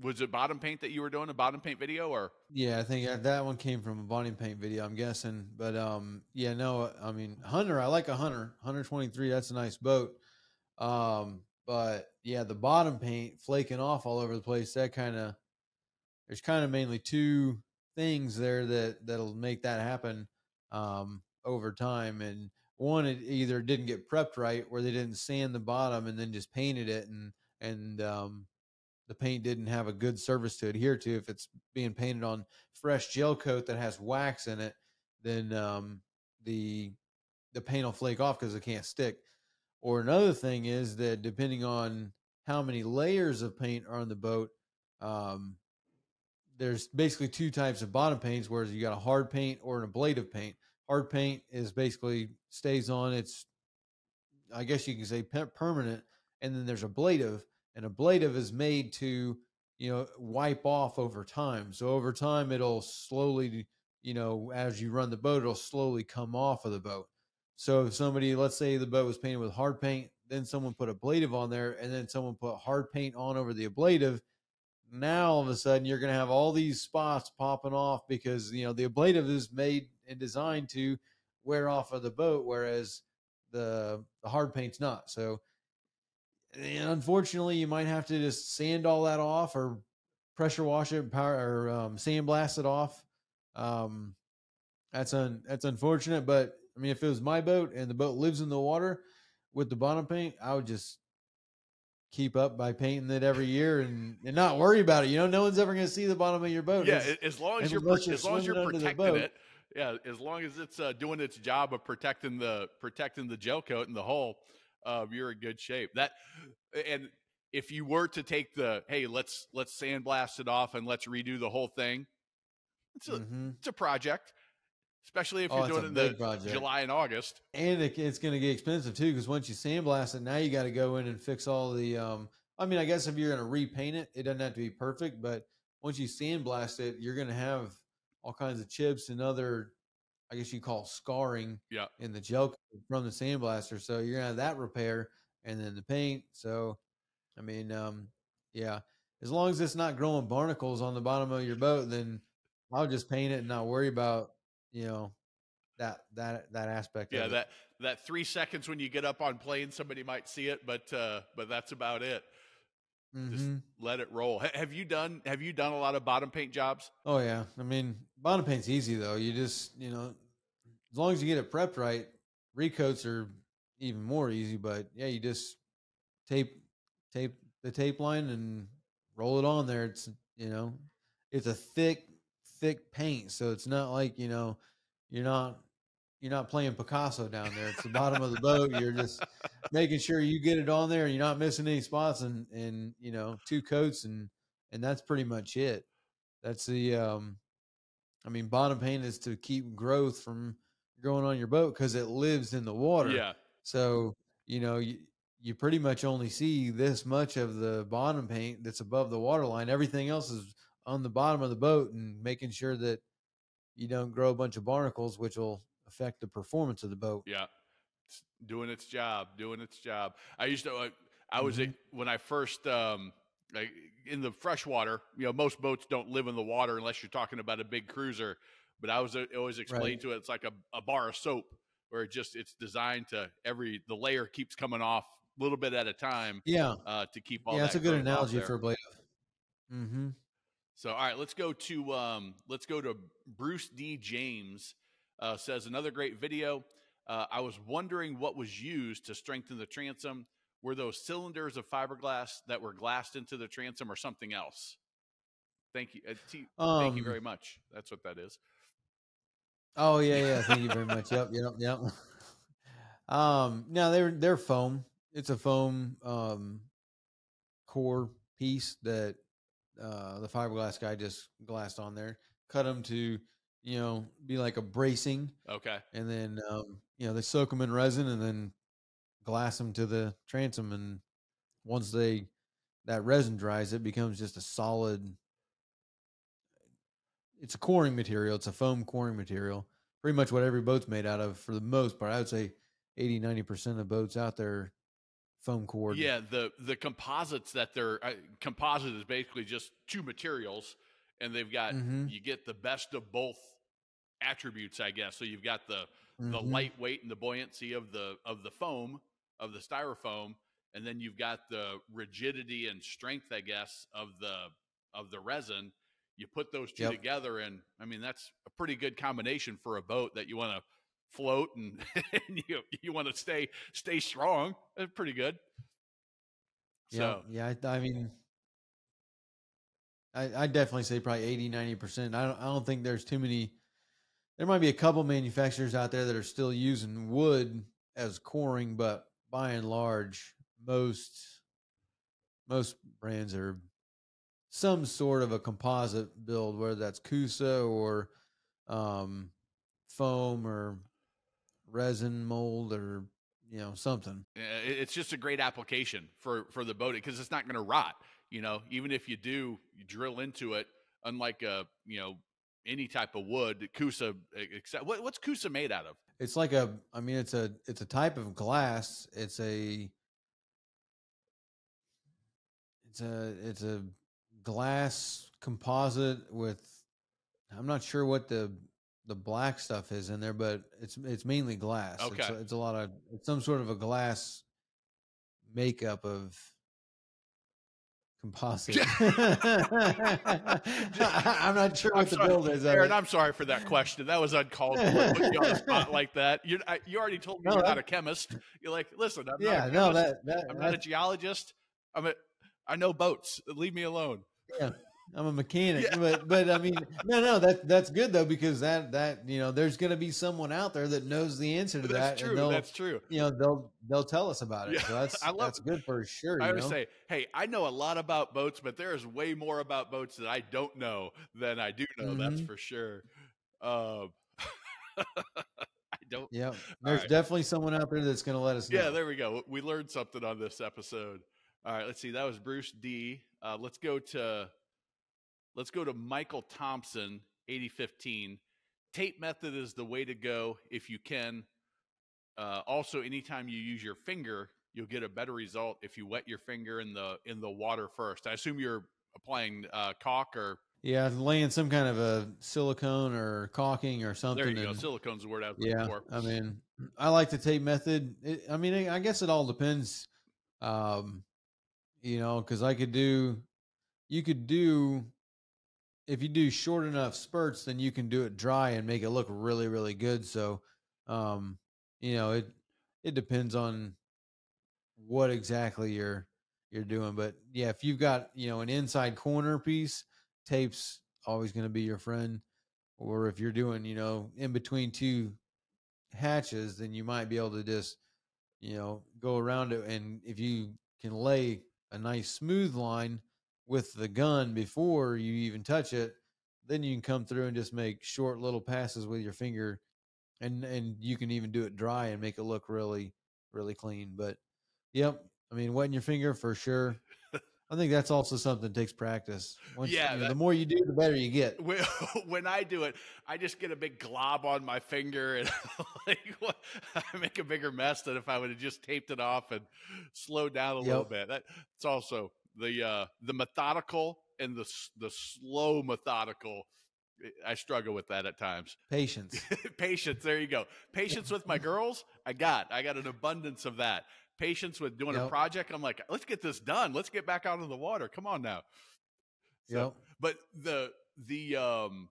was it bottom paint that you were doing, a bottom paint video, or? Yeah, I think that one came from a bottom paint video, I'm guessing. But, um, yeah, no, I mean, Hunter, I like a Hunter, one twenty-three. That's a nice boat. Um, but yeah, the bottom paint flaking off all over the place, that kind of, there's kind of mainly two things there that that'll make that happen um, over time. And one, it either didn't get prepped right, or they didn't sand the bottom and then just painted it, and and um, the paint didn't have a good surface to adhere to. If it's being painted on fresh gel coat that has wax in it, then um, the the paint will flake off because it can't stick. Or another thing is that depending on how many layers of paint are on the boat, um, there's basically two types of bottom paints, whereas you got a hard paint or an ablative paint. Hard paint is basically stays on. It's, I guess you can say, permanent. And then there's ablative, and ablative is made to, you know, wipe off over time. So over time, it'll slowly, you know, as you run the boat, it'll slowly come off of the boat. So if somebody, let's say the boat was painted with hard paint, then someone put ablative on there, and then someone put hard paint on over the ablative. Now all of a sudden you're going to have all these spots popping off because, you know, the ablative is made and designed to wear off of the boat, whereas the, the hard paint's not. So unfortunately you might have to just sand all that off, or pressure wash it, power, or um, sandblast it off. Um, that's un, that's unfortunate, but I mean, if it was my boat and the boat lives in the water with the bottom paint, I would just keep up by painting it every year and, and not worry about it. You know, no one's ever going to see the bottom of your boat. Yeah, as, as long as you're, you're as long as you're protecting it. Yeah, as long as it's uh, doing its job of protecting the protecting the gel coat and the hull, uh, you're in good shape. That, and if you were to take the, hey, let's let's sandblast it off and let's redo the whole thing, it's a, mm-hmm. it's a project. Especially if oh, you're doing it in the project. July and August. And it, it's going to get expensive too, because once you sandblast it, now you got to go in and fix all the, um, I mean, I guess if you're going to repaint it, it doesn't have to be perfect, but once you sandblast it, you're going to have all kinds of chips and other, I guess you call scarring yeah. in the gel coat from the sandblaster. So you're going to have that repair and then the paint. So, I mean, um, yeah, as long as it's not growing barnacles on the bottom of your boat, then I'll just paint it and not worry about, you know, that, that, that aspect. Yeah. Of that, that three seconds when you get up on plane, somebody might see it, but, uh, but that's about it. Mm-hmm. Just let it roll. H have you done, have you done a lot of bottom paint jobs? Oh yeah. I mean, bottom paint's easy though. You just, you know, as long as you get it prepped right, recoats are even more easy, but yeah, you just tape, tape the tape line and roll it on there. It's, you know, it's a thick, thick paint, so it's not like, you know, you're not you're not playing Picasso down there. It's the bottom of the boat. You're just making sure you get it on there and you're not missing any spots, and and you know, two coats and and that's pretty much it. That's the um I mean, bottom paint is to keep growth from going on your boat because it lives in the water. Yeah, so you know, you you pretty much only see this much of the bottom paint that's above the water line. Everything else is on the bottom of the boat, and making sure that you don't grow a bunch of barnacles, which will affect the performance of the boat. Yeah. It's doing its job, doing its job. I used to, I, I was, mm-hmm. when I first, um, like in the freshwater, you know, most boats don't live in the water unless you're talking about a big cruiser, but I was always explained right. to it, it's like a, a bar of soap where it just, it's designed to every, the layer keeps coming off a little bit at a time. Yeah. Uh, to keep all yeah, that. That's a good analogy for a blade. Mm-hmm. So, all right, let's go to, um, let's go to Bruce D. James, uh, says another great video. Uh, I was wondering what was used to strengthen the transom. Were those cylinders of fiberglass that were glassed into the transom or something else? Thank you. Uh, T um, thank you very much. That's what that is. Oh yeah. Yeah. Thank you very much. Yep. Yep. Yep. um, no, they're, they're foam. It's a foam, um, core piece that, uh, the fiberglass guy just glassed on there, cut them to, you know, be like a bracing. Okay. And then, um, you know, they soak them in resin and then glass them to the transom. And once they, that resin dries, it becomes just a solid, it's a coring material. It's a foam coring material, pretty much what every boat's made out of for the most part. I would say eighty, ninety percent of boats out there foam core. Yeah, the the composites that they're uh, composite is basically just two materials, and they've got mm-hmm. you get the best of both attributes, I guess. So you've got the mm-hmm. the lightweight and the buoyancy of the of the foam of the styrofoam, and then you've got the rigidity and strength, I guess, of the of the resin. you put those two yep. together, and I mean, that's a pretty good combination for a boat that you want to float and, and you you want to stay stay strong. That's pretty good. So yeah, yeah I, I mean, I I definitely say probably eighty, ninety percent. I don't I don't think there's too many. There might be a couple manufacturers out there that are still using wood as coring, but by and large, most most brands are some sort of a composite build, whether that's Kusa or um, foam or resin mold or, you know, something. It's just a great application for, for the boat because it's not going to rot. You know, even if you do you drill into it, unlike, a, you know, any type of wood, Kusa, except what, what's Kusa made out of? It's like a, I mean, it's a, it's a type of glass. It's a, it's a, it's a glass composite with, I'm not sure what the, the black stuff is in there, but it's, it's mainly glass. Okay. It's, it's a lot of, it's some sort of a glass makeup of composite. I'm not sure what I'm the sorry, build is. Aaron, I'm sorry for that question. That was uncalled for. I put you on the spot like that. You, I, you already told me no, you're that, not a chemist. You're like, listen, I'm yeah, not a no, that, that, I'm not a geologist. I'm a, I know boats. Leave me alone. Yeah. I'm a mechanic, yeah. but, but I mean, no, no, that, that's good though, because that, that, you know, there's going to be someone out there that knows the answer to that's that. True. And that's true. You know, they'll, they'll tell us about it. Yeah. So that's, I love that's good for sure. I you always know? say, hey, I know a lot about boats, but there is way more about boats that I don't know than I do know. Mm-hmm. That's for sure. Um, I don't. Yeah. There's right. definitely someone out there that's going to let us know. Yeah, there we go. We learned something on this episode. All right. Let's see. That was Bruce D. Uh, let's go to, Let's go to Michael Thompson, eighty fifteen. Tape method is the way to go if you can. Uh, also, anytime you use your finger, you'll get a better result if you wet your finger in the in the water first. I assume you're applying uh, caulk or... Yeah, laying some kind of a silicone or caulking or something. There you and, go. Silicone's the word I was looking yeah, for. I mean, I like the tape method. It, I mean, I guess it all depends, um, you know, because I could do... You could do... If you do short enough spurts, then you can do it dry and make it look really, really good. So, um, you know, it, it depends on what exactly you're, you're doing. But yeah, if you've got, you know, an inside corner piece, tape's always going to be your friend. Or if you're doing, you know, in between two hatches, then you might be able to just, you know, go around it. And if you can lay a nice smooth line with the gun before you even touch it, then you can come through and just make short little passes with your finger, and and you can even do it dry and make it look really, really clean. But yep, I mean, wetting your finger for sure. I think that's also something that takes practice. Once, yeah, you know, that, the more you do, the better you get. When I do it, I just get a big glob on my finger, and like, I make a bigger mess than if I would have just taped it off and slowed down a yep. little bit. That, it's also. The uh, the methodical and the the slow methodical, I struggle with that at times. Patience, patience. There you go. Patience with my girls. I got I got an abundance of that. Patience with doing yep. a project. I'm like, let's get this done. Let's get back out on the water. Come on now. So, yep. But the the um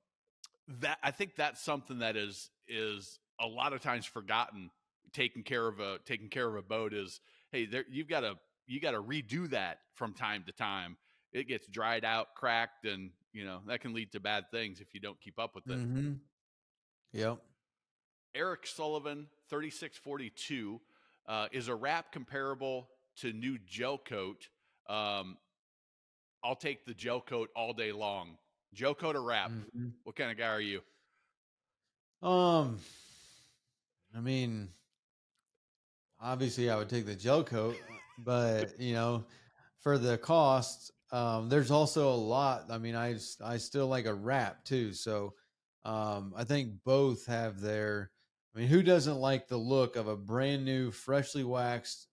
that I think that's something that is is a lot of times forgotten. Taking care of a taking care of a boat is hey there you've got to. You got to redo that from time to time. It gets dried out, cracked, and you know that can lead to bad things if you don't keep up with it. Mm-hmm. Yep. Eric Sullivan, thirty-six forty-two, uh, is a wrap comparable to new GelCoat? Um, I'll take the GelCoat all day long. GelCoat or wrap? Mm-hmm. What kind of guy are you? Um, I mean, obviously, I would take the GelCoat. But, you know, for the cost, um, there's also a lot. I mean, I, I still like a wrap too. So, um, I think both have their, I mean, who doesn't like the look of a brand new, freshly waxed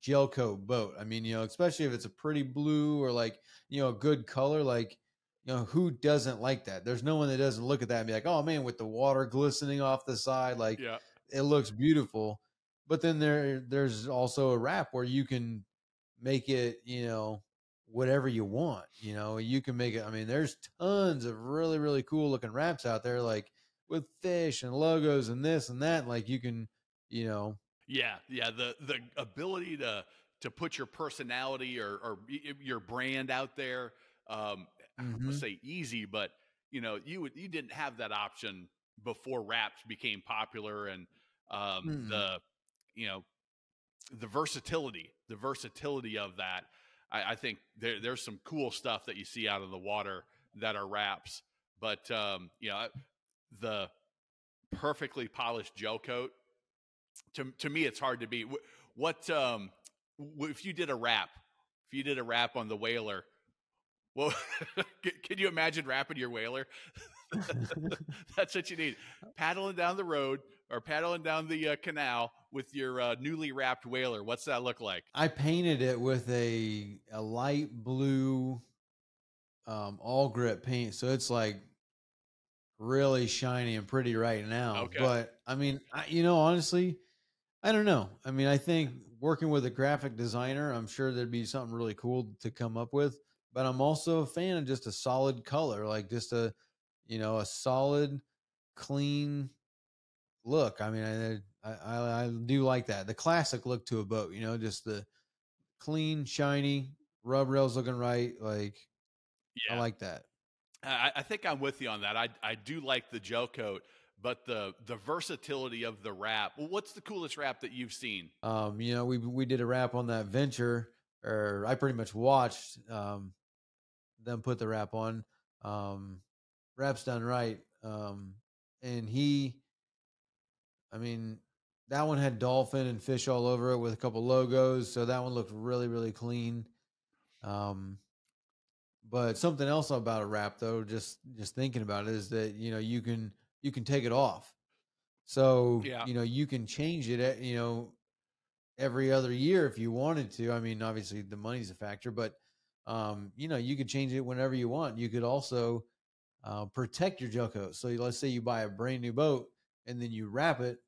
GelCoat boat? I mean, you know, especially if it's a pretty blue or like, you know, a good color, like, you know, who doesn't like that? There's no one that doesn't look at that and be like, oh man, with the water glistening off the side, like yeah. it looks beautiful. But then there, there's also a wrap where you can make it, you know, whatever you want. You know, you can make it. I mean, there's tons of really, really cool looking wraps out there, like with fish and logos and this and that. Like you can, you know. Yeah. Yeah. The, the ability to, to put your personality or, or your brand out there, um, mm-hmm. I don't want to say easy, but you know, you you didn't have that option before wraps became popular. And, um, mm-hmm. the, you know, the versatility, the versatility of that. I, I think there, there's some cool stuff that you see out of the water that are wraps, but, um, you know, the perfectly polished gel coat to, to me, it's hard to beat. What, um, if you did a wrap, if you did a wrap on the Whaler, well, can you imagine wrapping your Whaler? That's what you need. Paddling down the road or paddling down the uh, canal with your uh, newly wrapped Whaler. What's that look like? I painted it with a, a light blue, um, all grit paint. So it's like really shiny and pretty right now. Okay. But I mean, I, you know, honestly, I don't know. I mean, I think working with a graphic designer, I'm sure there'd be something really cool to come up with, but I'm also a fan of just a solid color, like just a, you know, a solid, clean look. I mean, I, I, I do like that. The classic look to a boat, you know, just the clean, shiny, rub rails looking right. Like, yeah. I like that. I, I think I'm with you on that. I, I do like the gel coat, but the, the versatility of the wrap. Well, what's the coolest wrap that you've seen? Um, you know, we, we did a wrap on that Venture, or I pretty much watched, um, them put the wrap on, um, wraps done right. Um, and he, I mean, that one had dolphin and fish all over it with a couple logos. So that one looked really, really clean. Um, but something else about a wrap though, just, just thinking about it is that, you know, you can, you can take it off. So, yeah. you know, you can change it at, you know, every other year if you wanted to. I mean, obviously the money's a factor, but, um, you know, you could change it whenever you want. You could also, Uh, protect your gel coat. So let's say you buy a brand new boat and then you wrap it.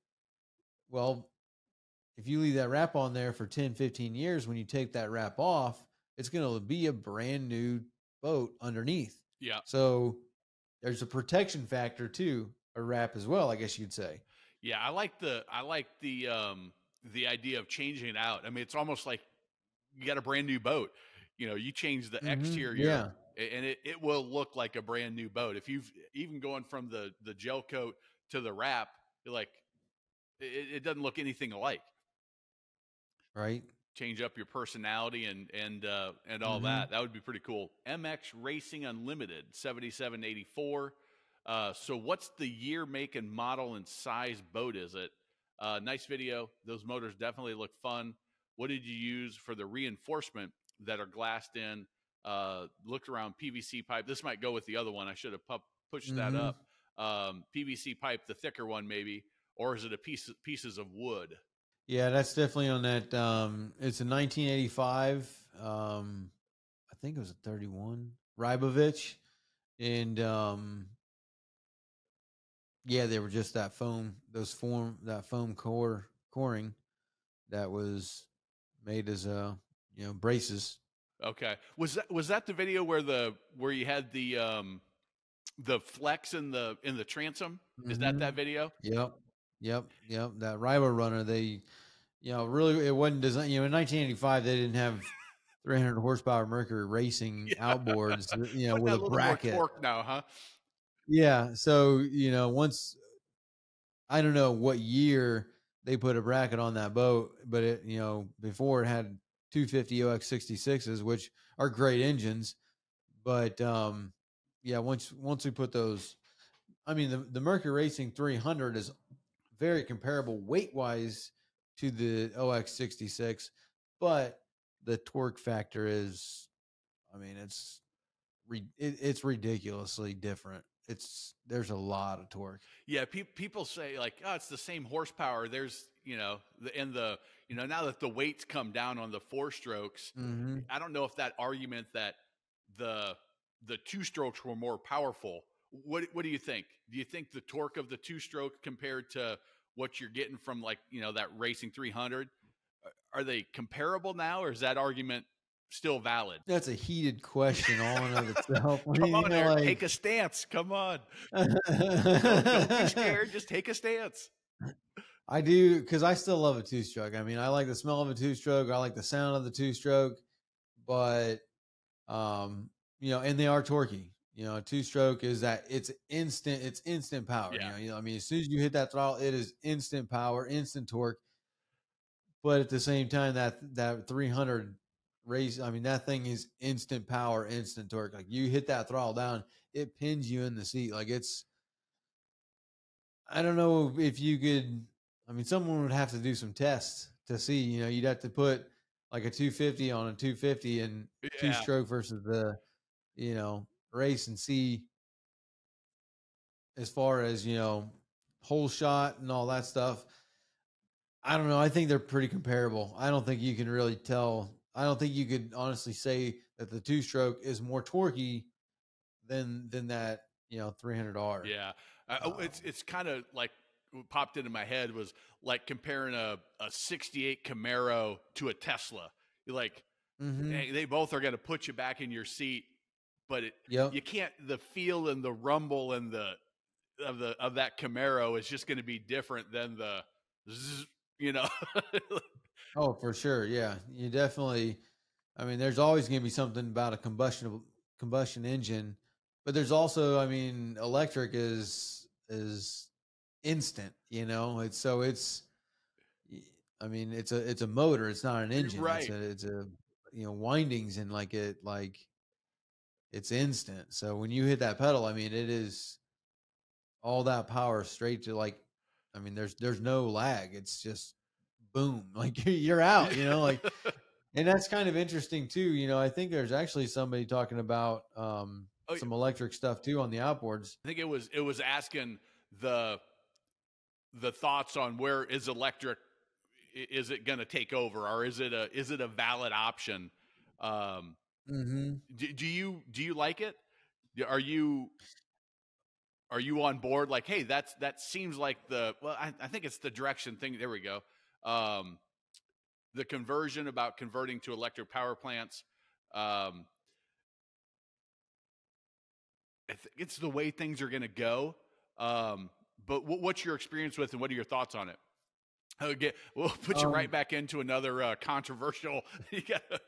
Well, if you leave that wrap on there for ten, fifteen years, when you take that wrap off, it's going to be a brand new boat underneath. Yeah. So there's a protection factor to a wrap as well, I guess you'd say. Yeah. I like the, I like the, um, the idea of changing it out. I mean, it's almost like you got a brand new boat, you know, you change the mm-hmm. exterior. Yeah. And it, it will look like a brand new boat. If you've even going from the, the gel coat to the wrap, you're like, it, it doesn't look anything alike. Right. Change up your personality and, and, uh, and all mm-hmm. that. That would be pretty cool. M X Racing Unlimited, seventy-seven eighty-four. Uh, so what's the year, make and model and size boat is it? Uh, nice video. Those motors definitely look fun. What did you use for the reinforcement that are glassed in? Uh, looked around P V C pipe. This might go with the other one. I should have pu pushed mm-hmm. that up. Um, P V C pipe, the thicker one maybe, or is it a piece of, pieces of wood? Yeah, that's definitely on that. Um, it's a nineteen eighty-five. Um, I think it was a thirty-one Rybovich. And, um, yeah, they were just that foam, those form, that foam core coring that was made as a, you know, braces. Okay. Was that, was that the video where the, where you had the, um, the flex in the, in the transom? Mm-hmm. Is that that video? Yep. Yep. Yep. That Rival Runner, they, you know, really, it wasn't designed, you know, in nineteen eighty-five, they didn't have three hundred horsepower Mercury racing yeah. outboards, you know, with a bracket. Torque now, huh? Yeah. So, you know, once, I don't know what year they put a bracket on that boat, but it, you know, before it had two fifty O X sixty-sixes, which are great engines, but um yeah, once once we put those, I mean the the Mercury Racing three hundred is very comparable weight wise to the O X sixty-six, but the torque factor is, I mean, it's re it, it's ridiculously different. It's there's a lot of torque. Yeah, pe people say like, oh, it's the same horsepower. There's, you know, the, and the, you know, now that the weights come down on the four strokes, mm-hmm. I don't know if that argument that the, the two strokes were more powerful. What, what do you think? Do you think the torque of the two stroke compared to what you're getting from like, you know, that racing three hundred, are they comparable now? Or is that argument still valid? That's a heated question all in of itself. Come you on, Aaron, like... take a stance. Come on. don't, don't be scared. Just take a stance. I do, because I still love a two-stroke. I mean, I like the smell of a two-stroke. I like the sound of the two-stroke. But, um, you know, and they are torquey. You know, a two-stroke is that it's instant. It's instant power. Yeah. You know, you know, I mean, as soon as you hit that throttle, it is instant power, instant torque. But at the same time, that that three hundred race, I mean, that thing is instant power, instant torque. Like, you hit that throttle down, it pins you in the seat. Like, it's, I don't know if you could. I mean, someone would have to do some tests to see. You know, you'd have to put like a two fifty on a two fifty and yeah. two-stroke versus the, you know, race, and see as far as, you know, whole shot and all that stuff. I don't know. I think they're pretty comparable. I don't think you can really tell. I don't think you could honestly say that the two-stroke is more torquey than than that, you know, three hundred R. Yeah. Uh, it's it's kind of like what popped into my head was like comparing a a sixty-eight Camaro to a Tesla. You're like, mm-hmm. hey, they both are going to put you back in your seat. But it, yep. you can't, the feel and the rumble and the, of the, of that Camaro is just going to be different than the, zzz, you know? Oh, for sure. Yeah. You definitely, I mean, there's always going to be something about a combustion, combustion engine, but there's also, I mean, electric is, is instant, you know? It's, so it's, I mean, it's a, it's a motor. It's not an engine. Right. It's a, it's a, you know, windings and like it, like, it's instant. So when you hit that pedal, I mean, it is all that power straight to, like, I mean, there's, there's no lag. It's just boom, like you're out, you know, like, and that's kind of interesting too. You know, I think there's actually somebody talking about, um, oh, some electric stuff too on the outboards. I think it was, it was asking the, the thoughts on where is electric, is it going to take over, or is it a, is it a valid option? Um, Mm-hmm. Do, do you, do you like it? Are you, are you on board? Like, hey, that's, that seems like the, well, I, I think it's the direction thing. There we go. Um, the conversion about converting to electric power plants. Um, I think it's the way things are going to go. Um, but w what's your experience with, and what are your thoughts on it? Okay. We'll put um, you right back into another, uh, controversial, you gotta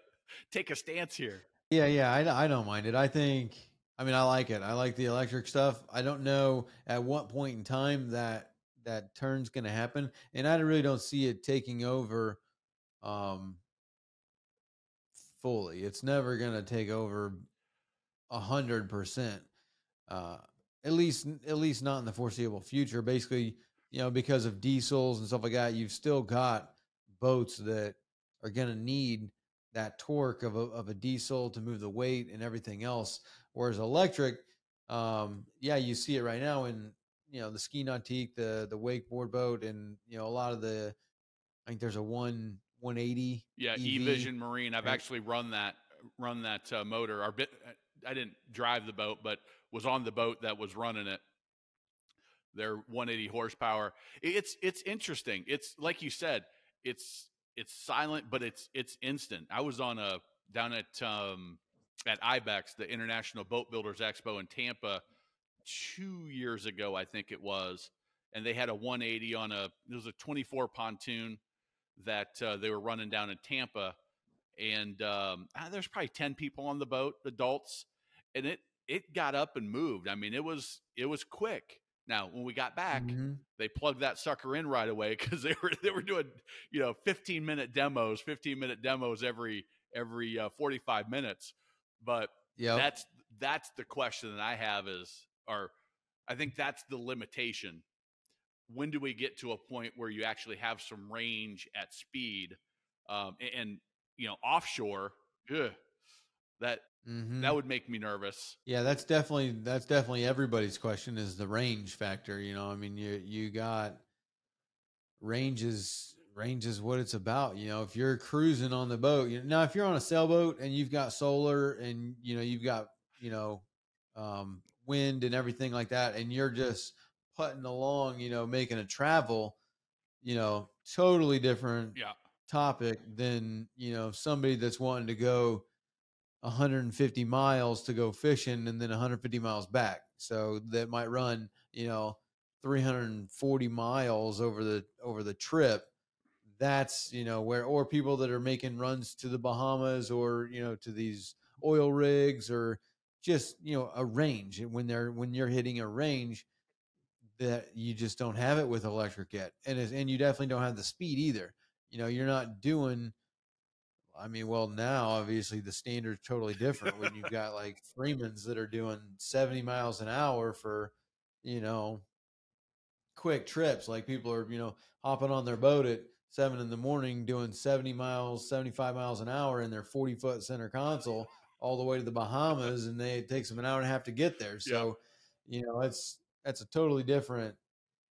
take a stance here. Yeah, yeah, I, I don't mind it. I think, I mean, I like it. I like the electric stuff. I don't know at what point in time that that turn's going to happen, and I really don't see it taking over um, fully. It's never going to take over a hundred percent, at least at least not in the foreseeable future. Basically, you know, because of diesels and stuff like that, you've still got boats that are going to need that torque of a, of a diesel to move the weight and everything else. Whereas electric, um, yeah, you see it right now in, you know, the ski Nautique, the, the wakeboard boat, and, you know, a lot of the, I think there's a one, one eighty. Yeah. eVision Marine. I've right. actually run that, run that uh, motor. Our bit, I didn't drive the boat, but was on the boat that was running it. They're one eighty horsepower. It's, it's interesting. It's like you said, it's, it's silent, but it's, it's instant. I was on a, down at, um, at I BEX, the International Boat Builders Expo in Tampa two years ago, I think it was. And they had a one eighty on a, it was a twenty-four pontoon that, uh, they were running down in Tampa. And, um, there's probably ten people on the boat, adults, and it, it got up and moved. I mean, it was, it was quick. Now, when we got back, mm-hmm. they plugged that sucker in right away, because they were they were doing, you know, fifteen minute demos, fifteen minute demos every every uh, forty-five minutes. But yep. that's that's the question that I have is, or I think that's the limitation. When do we get to a point where you actually have some range at speed? Um, and, and you know, offshore, ugh, that. Mm-hmm. That would make me nervous. Yeah, that's definitely that's definitely everybody's question, is the range factor. You know, I mean, you you got range is range is what it's about. You know, if you're cruising on the boat, you know, now if you're on a sailboat and you've got solar and you know you've got you know um, wind and everything like that, and you're just putting along, you know, making a travel, you know, totally different yeah. topic than you know somebody that's wanting to go one hundred fifty miles to go fishing and then one hundred fifty miles back. So that might run, you know, three hundred forty miles over the, over the trip. That's, you know, where, or people that are making runs to the Bahamas or, you know, to these oil rigs or just, you know, a range. When they're, when you're hitting a range that you just don't have it with electric yet. And it's, and you definitely don't have the speed either. You know, you're not doing, I mean, well, now obviously the standard's totally different when you've got like Freemans that are doing seventy miles an hour for, you know, quick trips. Like people are, you know, hopping on their boat at seven in the morning, doing seventy miles, seventy-five miles an hour in their forty foot center console all the way to the Bahamas. And they, it takes them an hour and a half to get there. So, yeah. you know, it's, that's a totally different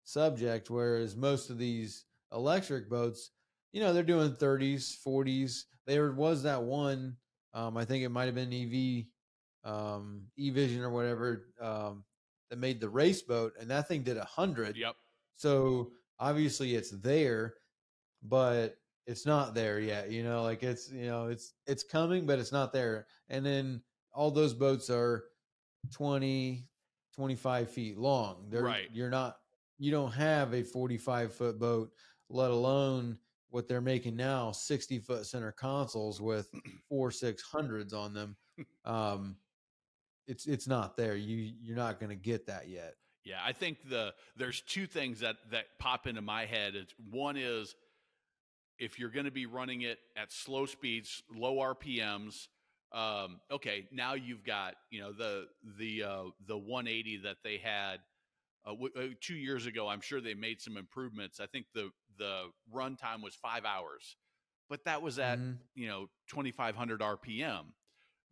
subject. Whereas most of these electric boats, you know, they're doing thirties, forties. There was that one, um, I think it might've been E V, um, eVision or whatever, um, that made the race boat, and that thing did a hundred. Yep. So obviously it's there, but it's not there yet. You know, like it's, you know, it's, it's coming, but it's not there. And then all those boats are twenty, twenty-five feet long. They're, right. You're not, you don't have a forty-five foot boat, let alone what they're making now, sixty foot center consoles with four six hundreds on them. Um, it's, it's not there. You, you're not going to get that yet. Yeah. I think the, there's two things that, that pop into my head. It's, one is if you're going to be running it at slow speeds, low R P Ms, um, okay. Now you've got, you know, the, the, uh, the one eighty that they had, uh, w uh, two years ago. I'm sure they made some improvements. I think the, the run time was five hours, but that was at, mm-hmm. you know, twenty-five hundred R P M.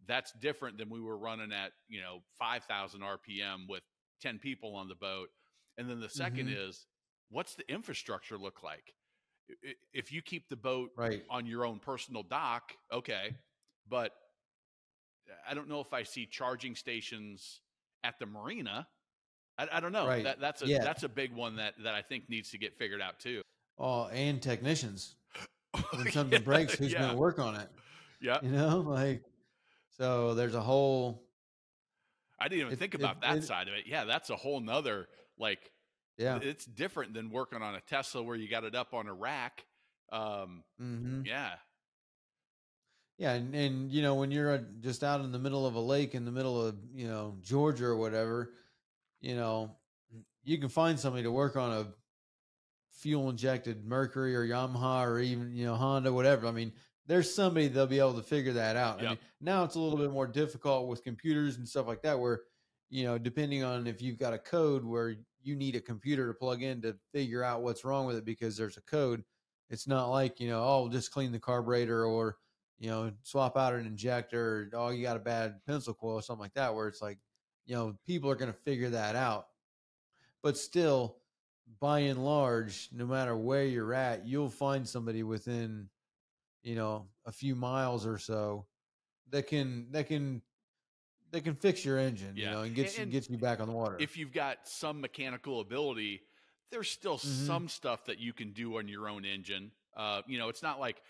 That's different than we were running at, you know, five thousand R P M with ten people on the boat. And then the second mm-hmm. is, what's the infrastructure look like? If you keep the boat right. on your own personal dock, okay. But I don't know if I see charging stations at the marina. I, I don't know. Right. That, that's a, yeah. that's a big one that, that I think needs to get figured out too. Oh, and technicians. When something yeah, breaks, who's yeah. going to work on it? Yeah. You know, like, so there's a whole, I didn't even it, think about it, that it, side of it. Yeah. That's a whole nother, like, yeah, it's different than working on a Tesla where you got it up on a rack. Um, mm-hmm. Yeah. Yeah. And, and, you know, when you're just out in the middle of a lake in the middle of, you know, Georgia or whatever, you know, you can find somebody to work on a fuel injected Mercury or Yamaha or even, you know, Honda, whatever. I mean, there's somebody that'll be able to figure that out. Yep. I mean, now it's a little bit more difficult with computers and stuff like that, where, you know, depending on if you've got a code where you need a computer to plug in to figure out what's wrong with it because there's a code. It's not like, you know, oh, just clean the carburetor or, you know, swap out an injector, or, oh, you got a bad pencil coil or something like that, where it's like, you know, people are going to figure that out. But still, by and large, no matter where you're at, you'll find somebody within, you know, a few miles or so that can, that can, that can fix your engine, yeah. you know, and gets and you, gets you back on the water. If you've got some mechanical ability, there's still mm-hmm. some stuff that you can do on your own engine. Uh, you know, it's not like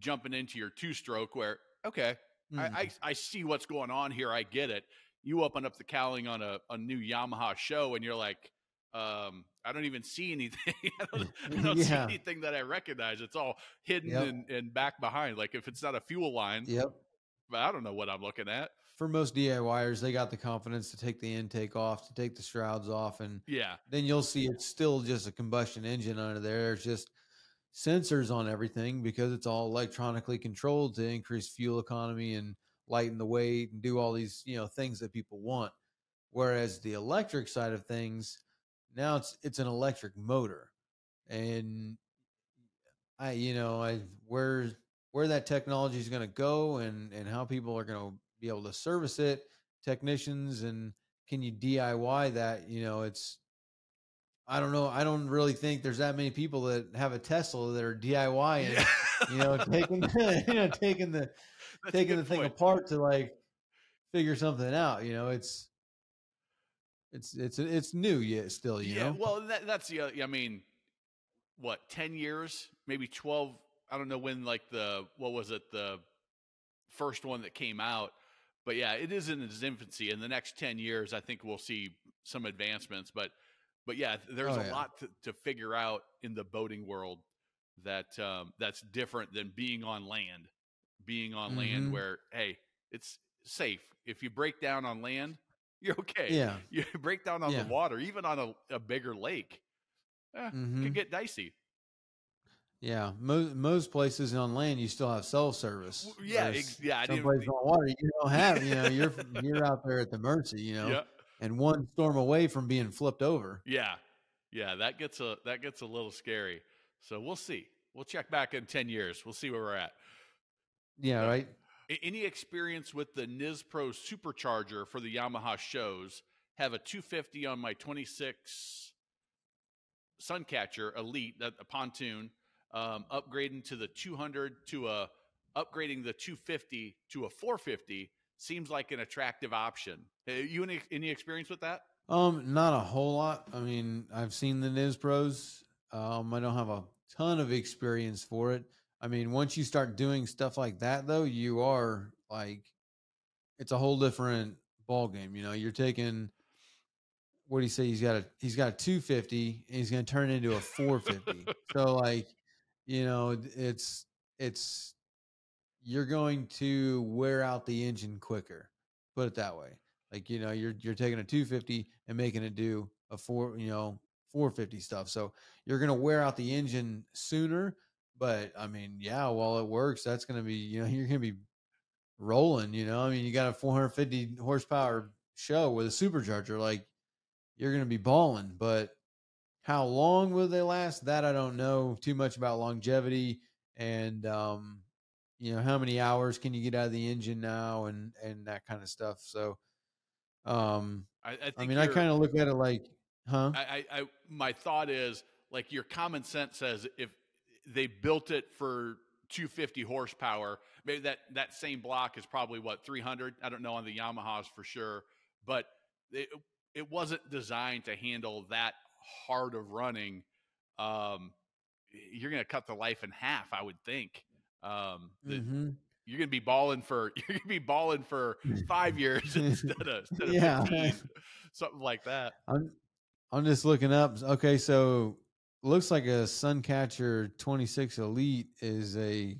jumping into your two stroke where, okay, mm-hmm. I, I, I see what's going on here. I get it. You open up the cowling on a, a new Yamaha show and you're like, um, I don't even see anything. I don't, I don't yeah. see anything that I recognize. It's all hidden yep. and, and back behind. Like if it's not a fuel line, yep. but I don't know what I'm looking at. For most DIYers, they got the confidence to take the intake off, to take the shrouds off. And yeah, then you'll see it's still just a combustion engine under there. There's just sensors on everything because it's all electronically controlled to increase fuel economy and lighten the weight and do all these, you know, things that people want. Whereas the electric side of things, now it's, it's an electric motor. And I, you know, I, where, where that technology is going to go and, and how people are going to be able to service it, technicians, and can you D I Y that? You know, it's, I don't know. I don't really think there's that many people that have a Tesla that are DIYing, yeah. you know, taking, you know, taking the, That's taking the thing point. apart to like figure something out. You know, it's, It's, it's, it's new yet still, you yeah, know? Well, that, that's the, uh, I mean, what, ten years, maybe twelve, I don't know when, like the, what was it? The first one that came out. But yeah, it is in its infancy. In the next ten years, I think we'll see some advancements. But but yeah, there's oh, a yeah. lot to, to figure out in the boating world that um, that's different than being on land. Being on mm-hmm. land where, hey, it's safe. If you break down on land, you're okay. Yeah. You break down on yeah. the water, even on a, a bigger lake, eh, mm-hmm. it can get dicey. Yeah, most, most places on land you still have cell service. Yeah, ex yeah. Some places on water you don't have. You know, you're you're out there at the mercy. You know, yeah. and one storm away from being flipped over. Yeah, yeah. That gets a that gets a little scary. So we'll see. We'll check back in ten years. We'll see where we're at. Yeah. Uh, right. Any experience with the Nizpro supercharger for the Yamaha shows? Have a two fifty on my twenty-six Suncatcher Elite, that a pontoon. Um, upgrading to the two hundred to a upgrading the two fifty to a four fifty seems like an attractive option. Have you any any experience with that? Um, not a whole lot. I mean, I've seen the Nizpros. Um, I don't have a ton of experience for it. I mean, once you start doing stuff like that, though, you are like, it's a whole different ball game. You know, you're taking. What do you say? He's got a he's got a two fifty, and he's going to turn into a four fifty. So like. You know, it's, it's, you're going to wear out the engine quicker, put it that way. Like, you know, you're, you're taking a two fifty and making it do a four, you know, four fifty stuff. So you're going to wear out the engine sooner, but I mean, yeah, while it works, that's going to be, you know, you're going to be rolling, you know, I mean, you got a four hundred fifty horsepower show with a supercharger, like you're going to be balling, but how long will they last? That I don't know too much about longevity and, um, you know, how many hours can you get out of the engine now and, and that kind of stuff. So, um, I, I, think I mean, I kind of look at it like, huh? I, I, I, my thought is like your common sense says if they built it for two fifty horsepower, maybe that, that same block is probably what, three hundred. I don't know on the Yamahas for sure, but it, it wasn't designed to handle that hard of running. Um you're gonna cut the life in half, I would think. um the, mm-hmm. You're gonna be balling for you're gonna be balling for five years instead of, instead yeah of fifteen, something like that. I'm, I'm just looking up. Okay, so looks like a Suncatcher twenty-six Elite is a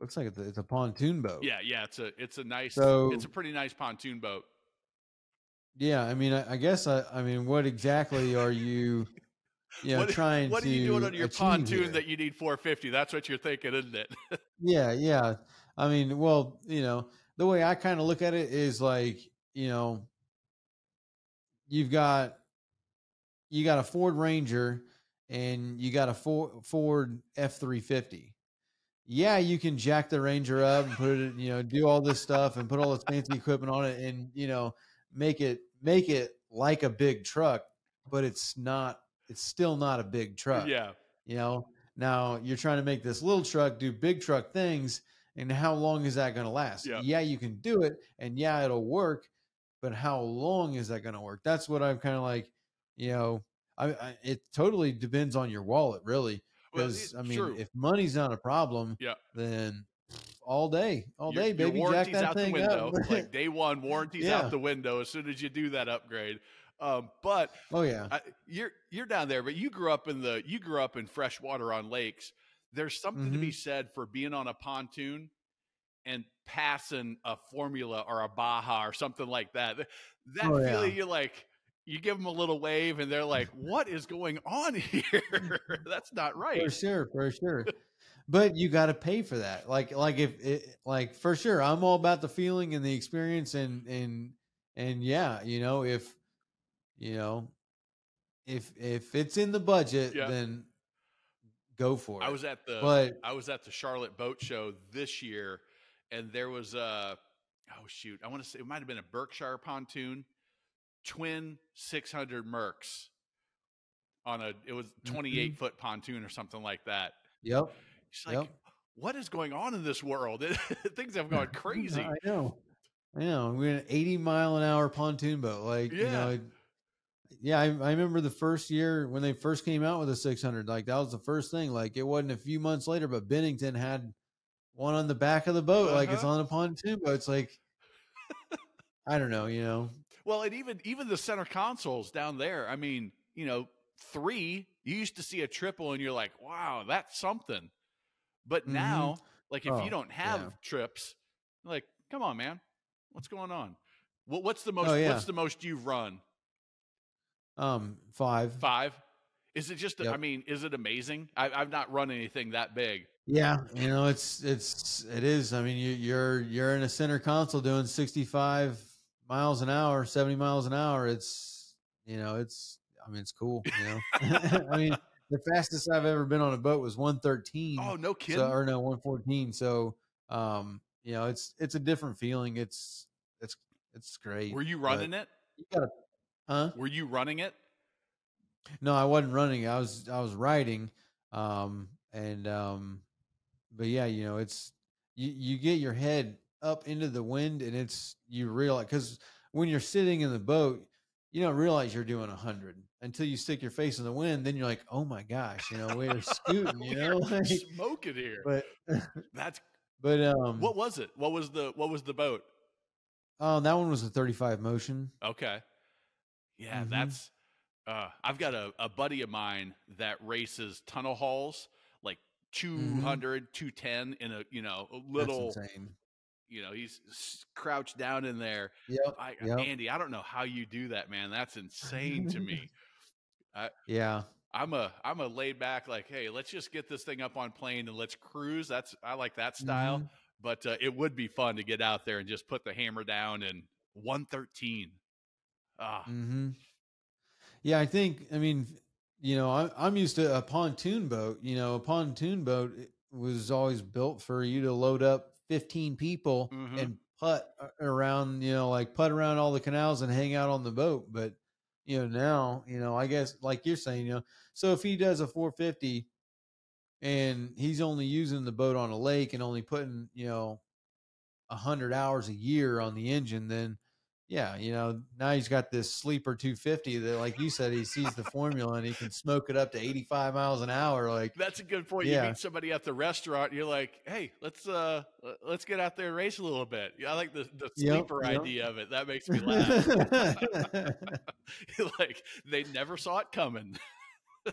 looks like it's a, it's a pontoon boat. Yeah, yeah, it's a it's a nice so, it's a pretty nice pontoon boat. Yeah, I mean, I, I guess, I, I mean, what exactly are you, you know, what, trying what to What are you doing on your pontoon here? That you need four fifty? That's what you're thinking, isn't it? Yeah, yeah. I mean, well, you know, the way I kind of look at it is like, you know, you've got, you got a Ford Ranger and you got a Ford, Ford F three fifty. Yeah, you can jack the Ranger up and put it, you know, do all this stuff and put all this fancy equipment on it and, you know, make it make it like a big truck, but it's not, it's still not a big truck. Yeah. You know, now you're trying to make this little truck do big truck things. And how long is that going to last? Yeah. Yeah, you can do it and yeah, it'll work, but how long is that going to work? That's what I'm kind of like, you know, I, I, it totally depends on your wallet really. Because well, I mean, true. If money's not a problem, yeah. then all day, all your, day, baby. Your warranty's Jack that out thing the window. Up. Like day one, warranty's yeah. out the window as soon as you do that upgrade. Um, but oh yeah, I, you're you're down there, but you grew up in the you grew up in freshwater on lakes. There's something mm-hmm. to be said for being on a pontoon and passing a Formula or a Baja or something like that. That oh, feeling yeah. you're like, you give them a little wave, and they're like, "What is going on here? That's not right." For sure, for sure. But you got to pay for that. Like, like if it, like for sure, I'm all about the feeling and the experience and, and, and yeah, you know, if, you know, if, if it's in the budget, yeah. then go for it. I was at the, but, I was at the Charlotte Boat Show this year and there was a, oh shoot, I want to say it might've been a Berkshire pontoon, twin six hundred Mercs on a, it was twenty-eight mm-hmm. foot pontoon or something like that. Yep. It's like, yep. what is going on in this world? Things have gone crazy. I know. I know. We're in an eighty mile an hour pontoon boat. Like, yeah. you know, yeah, I, I remember the first year when they first came out with a six hundred, like that was the first thing. Like it wasn't a few months later, but Bennington had one on the back of the boat, uh-huh. like it's on a pontoon boat. It's like, I don't know, you know. Well, and even even the center consoles down there, I mean, you know, three, you used to see a triple and you're like, wow, that's something. But mm-hmm. now, like if oh, you don't have yeah. trips, like, come on, man, what's going on? What, what's the most, oh, yeah. what's the most you've run? Um, five, five. Is it just, yep. I mean, is it amazing? I, I've not run anything that big. Yeah. You know, it's, it's, it is. I mean, you, you're, you're in a center console doing sixty-five miles an hour, seventy miles an hour. It's, you know, it's, I mean, it's cool. You know, I mean, the fastest I've ever been on a boat was one thirteen. Oh, no kidding. So, or no, one fourteen. So, um, you know, it's, it's a different feeling. It's, it's, it's great. Were you running it? You gotta, huh? Were you running it? No, I wasn't running. I was, I was riding. Um, and, um, but yeah, you know, it's, you, you get your head up into the wind and it's, you realize, cause when you're sitting in the boat, you don't realize you're doing a hundred until you stick your face in the wind. Then you're like, oh my gosh, you know, we're scooting, you know, like, smoking here. But that's, but, um, what was it? What was the, what was the boat? Oh, that one was a thirty-five Motion. Okay. Yeah. Mm-hmm. That's, uh, I've got a, a buddy of mine that races tunnel hauls, like two hundred, mm-hmm. two ten in a, you know, a little, you know, he's crouched down in there. Yep, I, yep. Andy, I don't know how you do that, man. That's insane to me. I, yeah. I'm a, I'm a laid back, like, hey, let's just get this thing up on plane and let's cruise. That's, I like that style, mm-hmm. but uh, it would be fun to get out there and just put the hammer down and one thirteen. Ah. Mm-hmm. Yeah. I think, I mean, you know, I, I'm used to a pontoon boat, you know, a pontoon boat was always built for you to load up fifteen people mm-hmm. and putt around, you know, like putt around all the canals and hang out on the boat. But, you know, now, you know, I guess like you're saying, you know, so if he does a four fifty and he's only using the boat on a lake and only putting, you know, a hundred hours a year on the engine, then yeah, you know, now he's got this sleeper two fifty that, like you said, he sees the formula and he can smoke it up to eighty-five miles an hour. Like, that's a good point. Yeah. You meet somebody at the restaurant, you're like, hey, let's, uh, let's get out there and race a little bit. I like the, the sleeper yep, yep. idea of it. That makes me laugh. Like, they never saw it coming.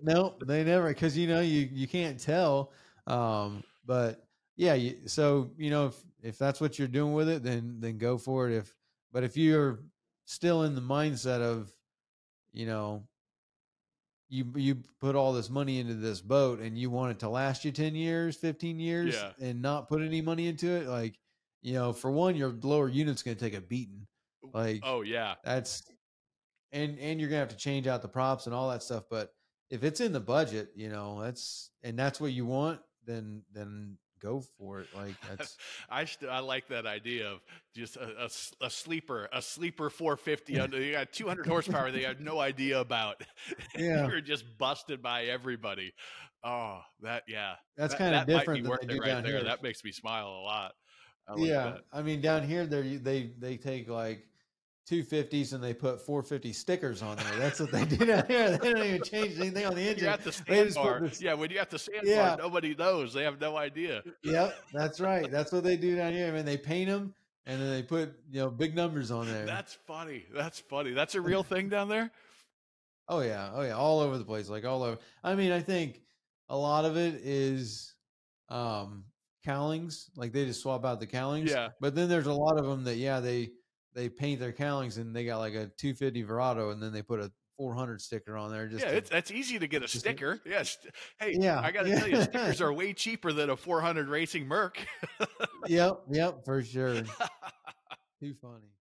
No, they never. Cause you know, you, you can't tell. Um, but yeah, you, so, you know, if, if that's what you're doing with it, then, then go for it. If, But if you're still in the mindset of, you know, you, you put all this money into this boat and you want it to last you ten years, fifteen years yeah. and not put any money into it. Like, you know, for one, your lower unit's going to take a beating. Like, oh yeah, that's, and, and you're gonna have to change out the props and all that stuff. But if it's in the budget, you know, that's, and that's what you want, then, then go for it. Like that's, I still, I like that idea of just a, a, a sleeper, a sleeper four fifty under, you got two hundred horsepower. They have no idea about. Yeah. You're just busted by everybody. Oh, that, yeah. That's that, kind of that different. Than worth they it do right down there. Here. That makes me smile a lot. I like yeah. That. I mean, down here, they, they, they take like two fifties and they put four fifty stickers on there. That's what they do down here. They don't even change anything on the engine. You're at the sandbar. This... Yeah, when you have the sandbar, yeah. nobody knows. They have no idea. Yep, that's right. That's what they do down here. I mean, they paint them and then they put, you know, big numbers on there. That's funny. That's funny. That's a real thing down there? Oh, yeah. Oh, yeah. All over the place. Like all over. I mean, I think a lot of it is um, cowlings. Like they just swap out the cowlings. Yeah. But then there's a lot of them that, yeah, they... they paint their cowlings and they got like a two fifty Verado and then they put a four hundred sticker on there. Just yeah, to, it's, that's easy to get a sticker. Yes. Yeah, hey, yeah. I got to yeah. tell you, stickers are way cheaper than a four hundred racing Merc. Yep. Yep. For sure. Too funny.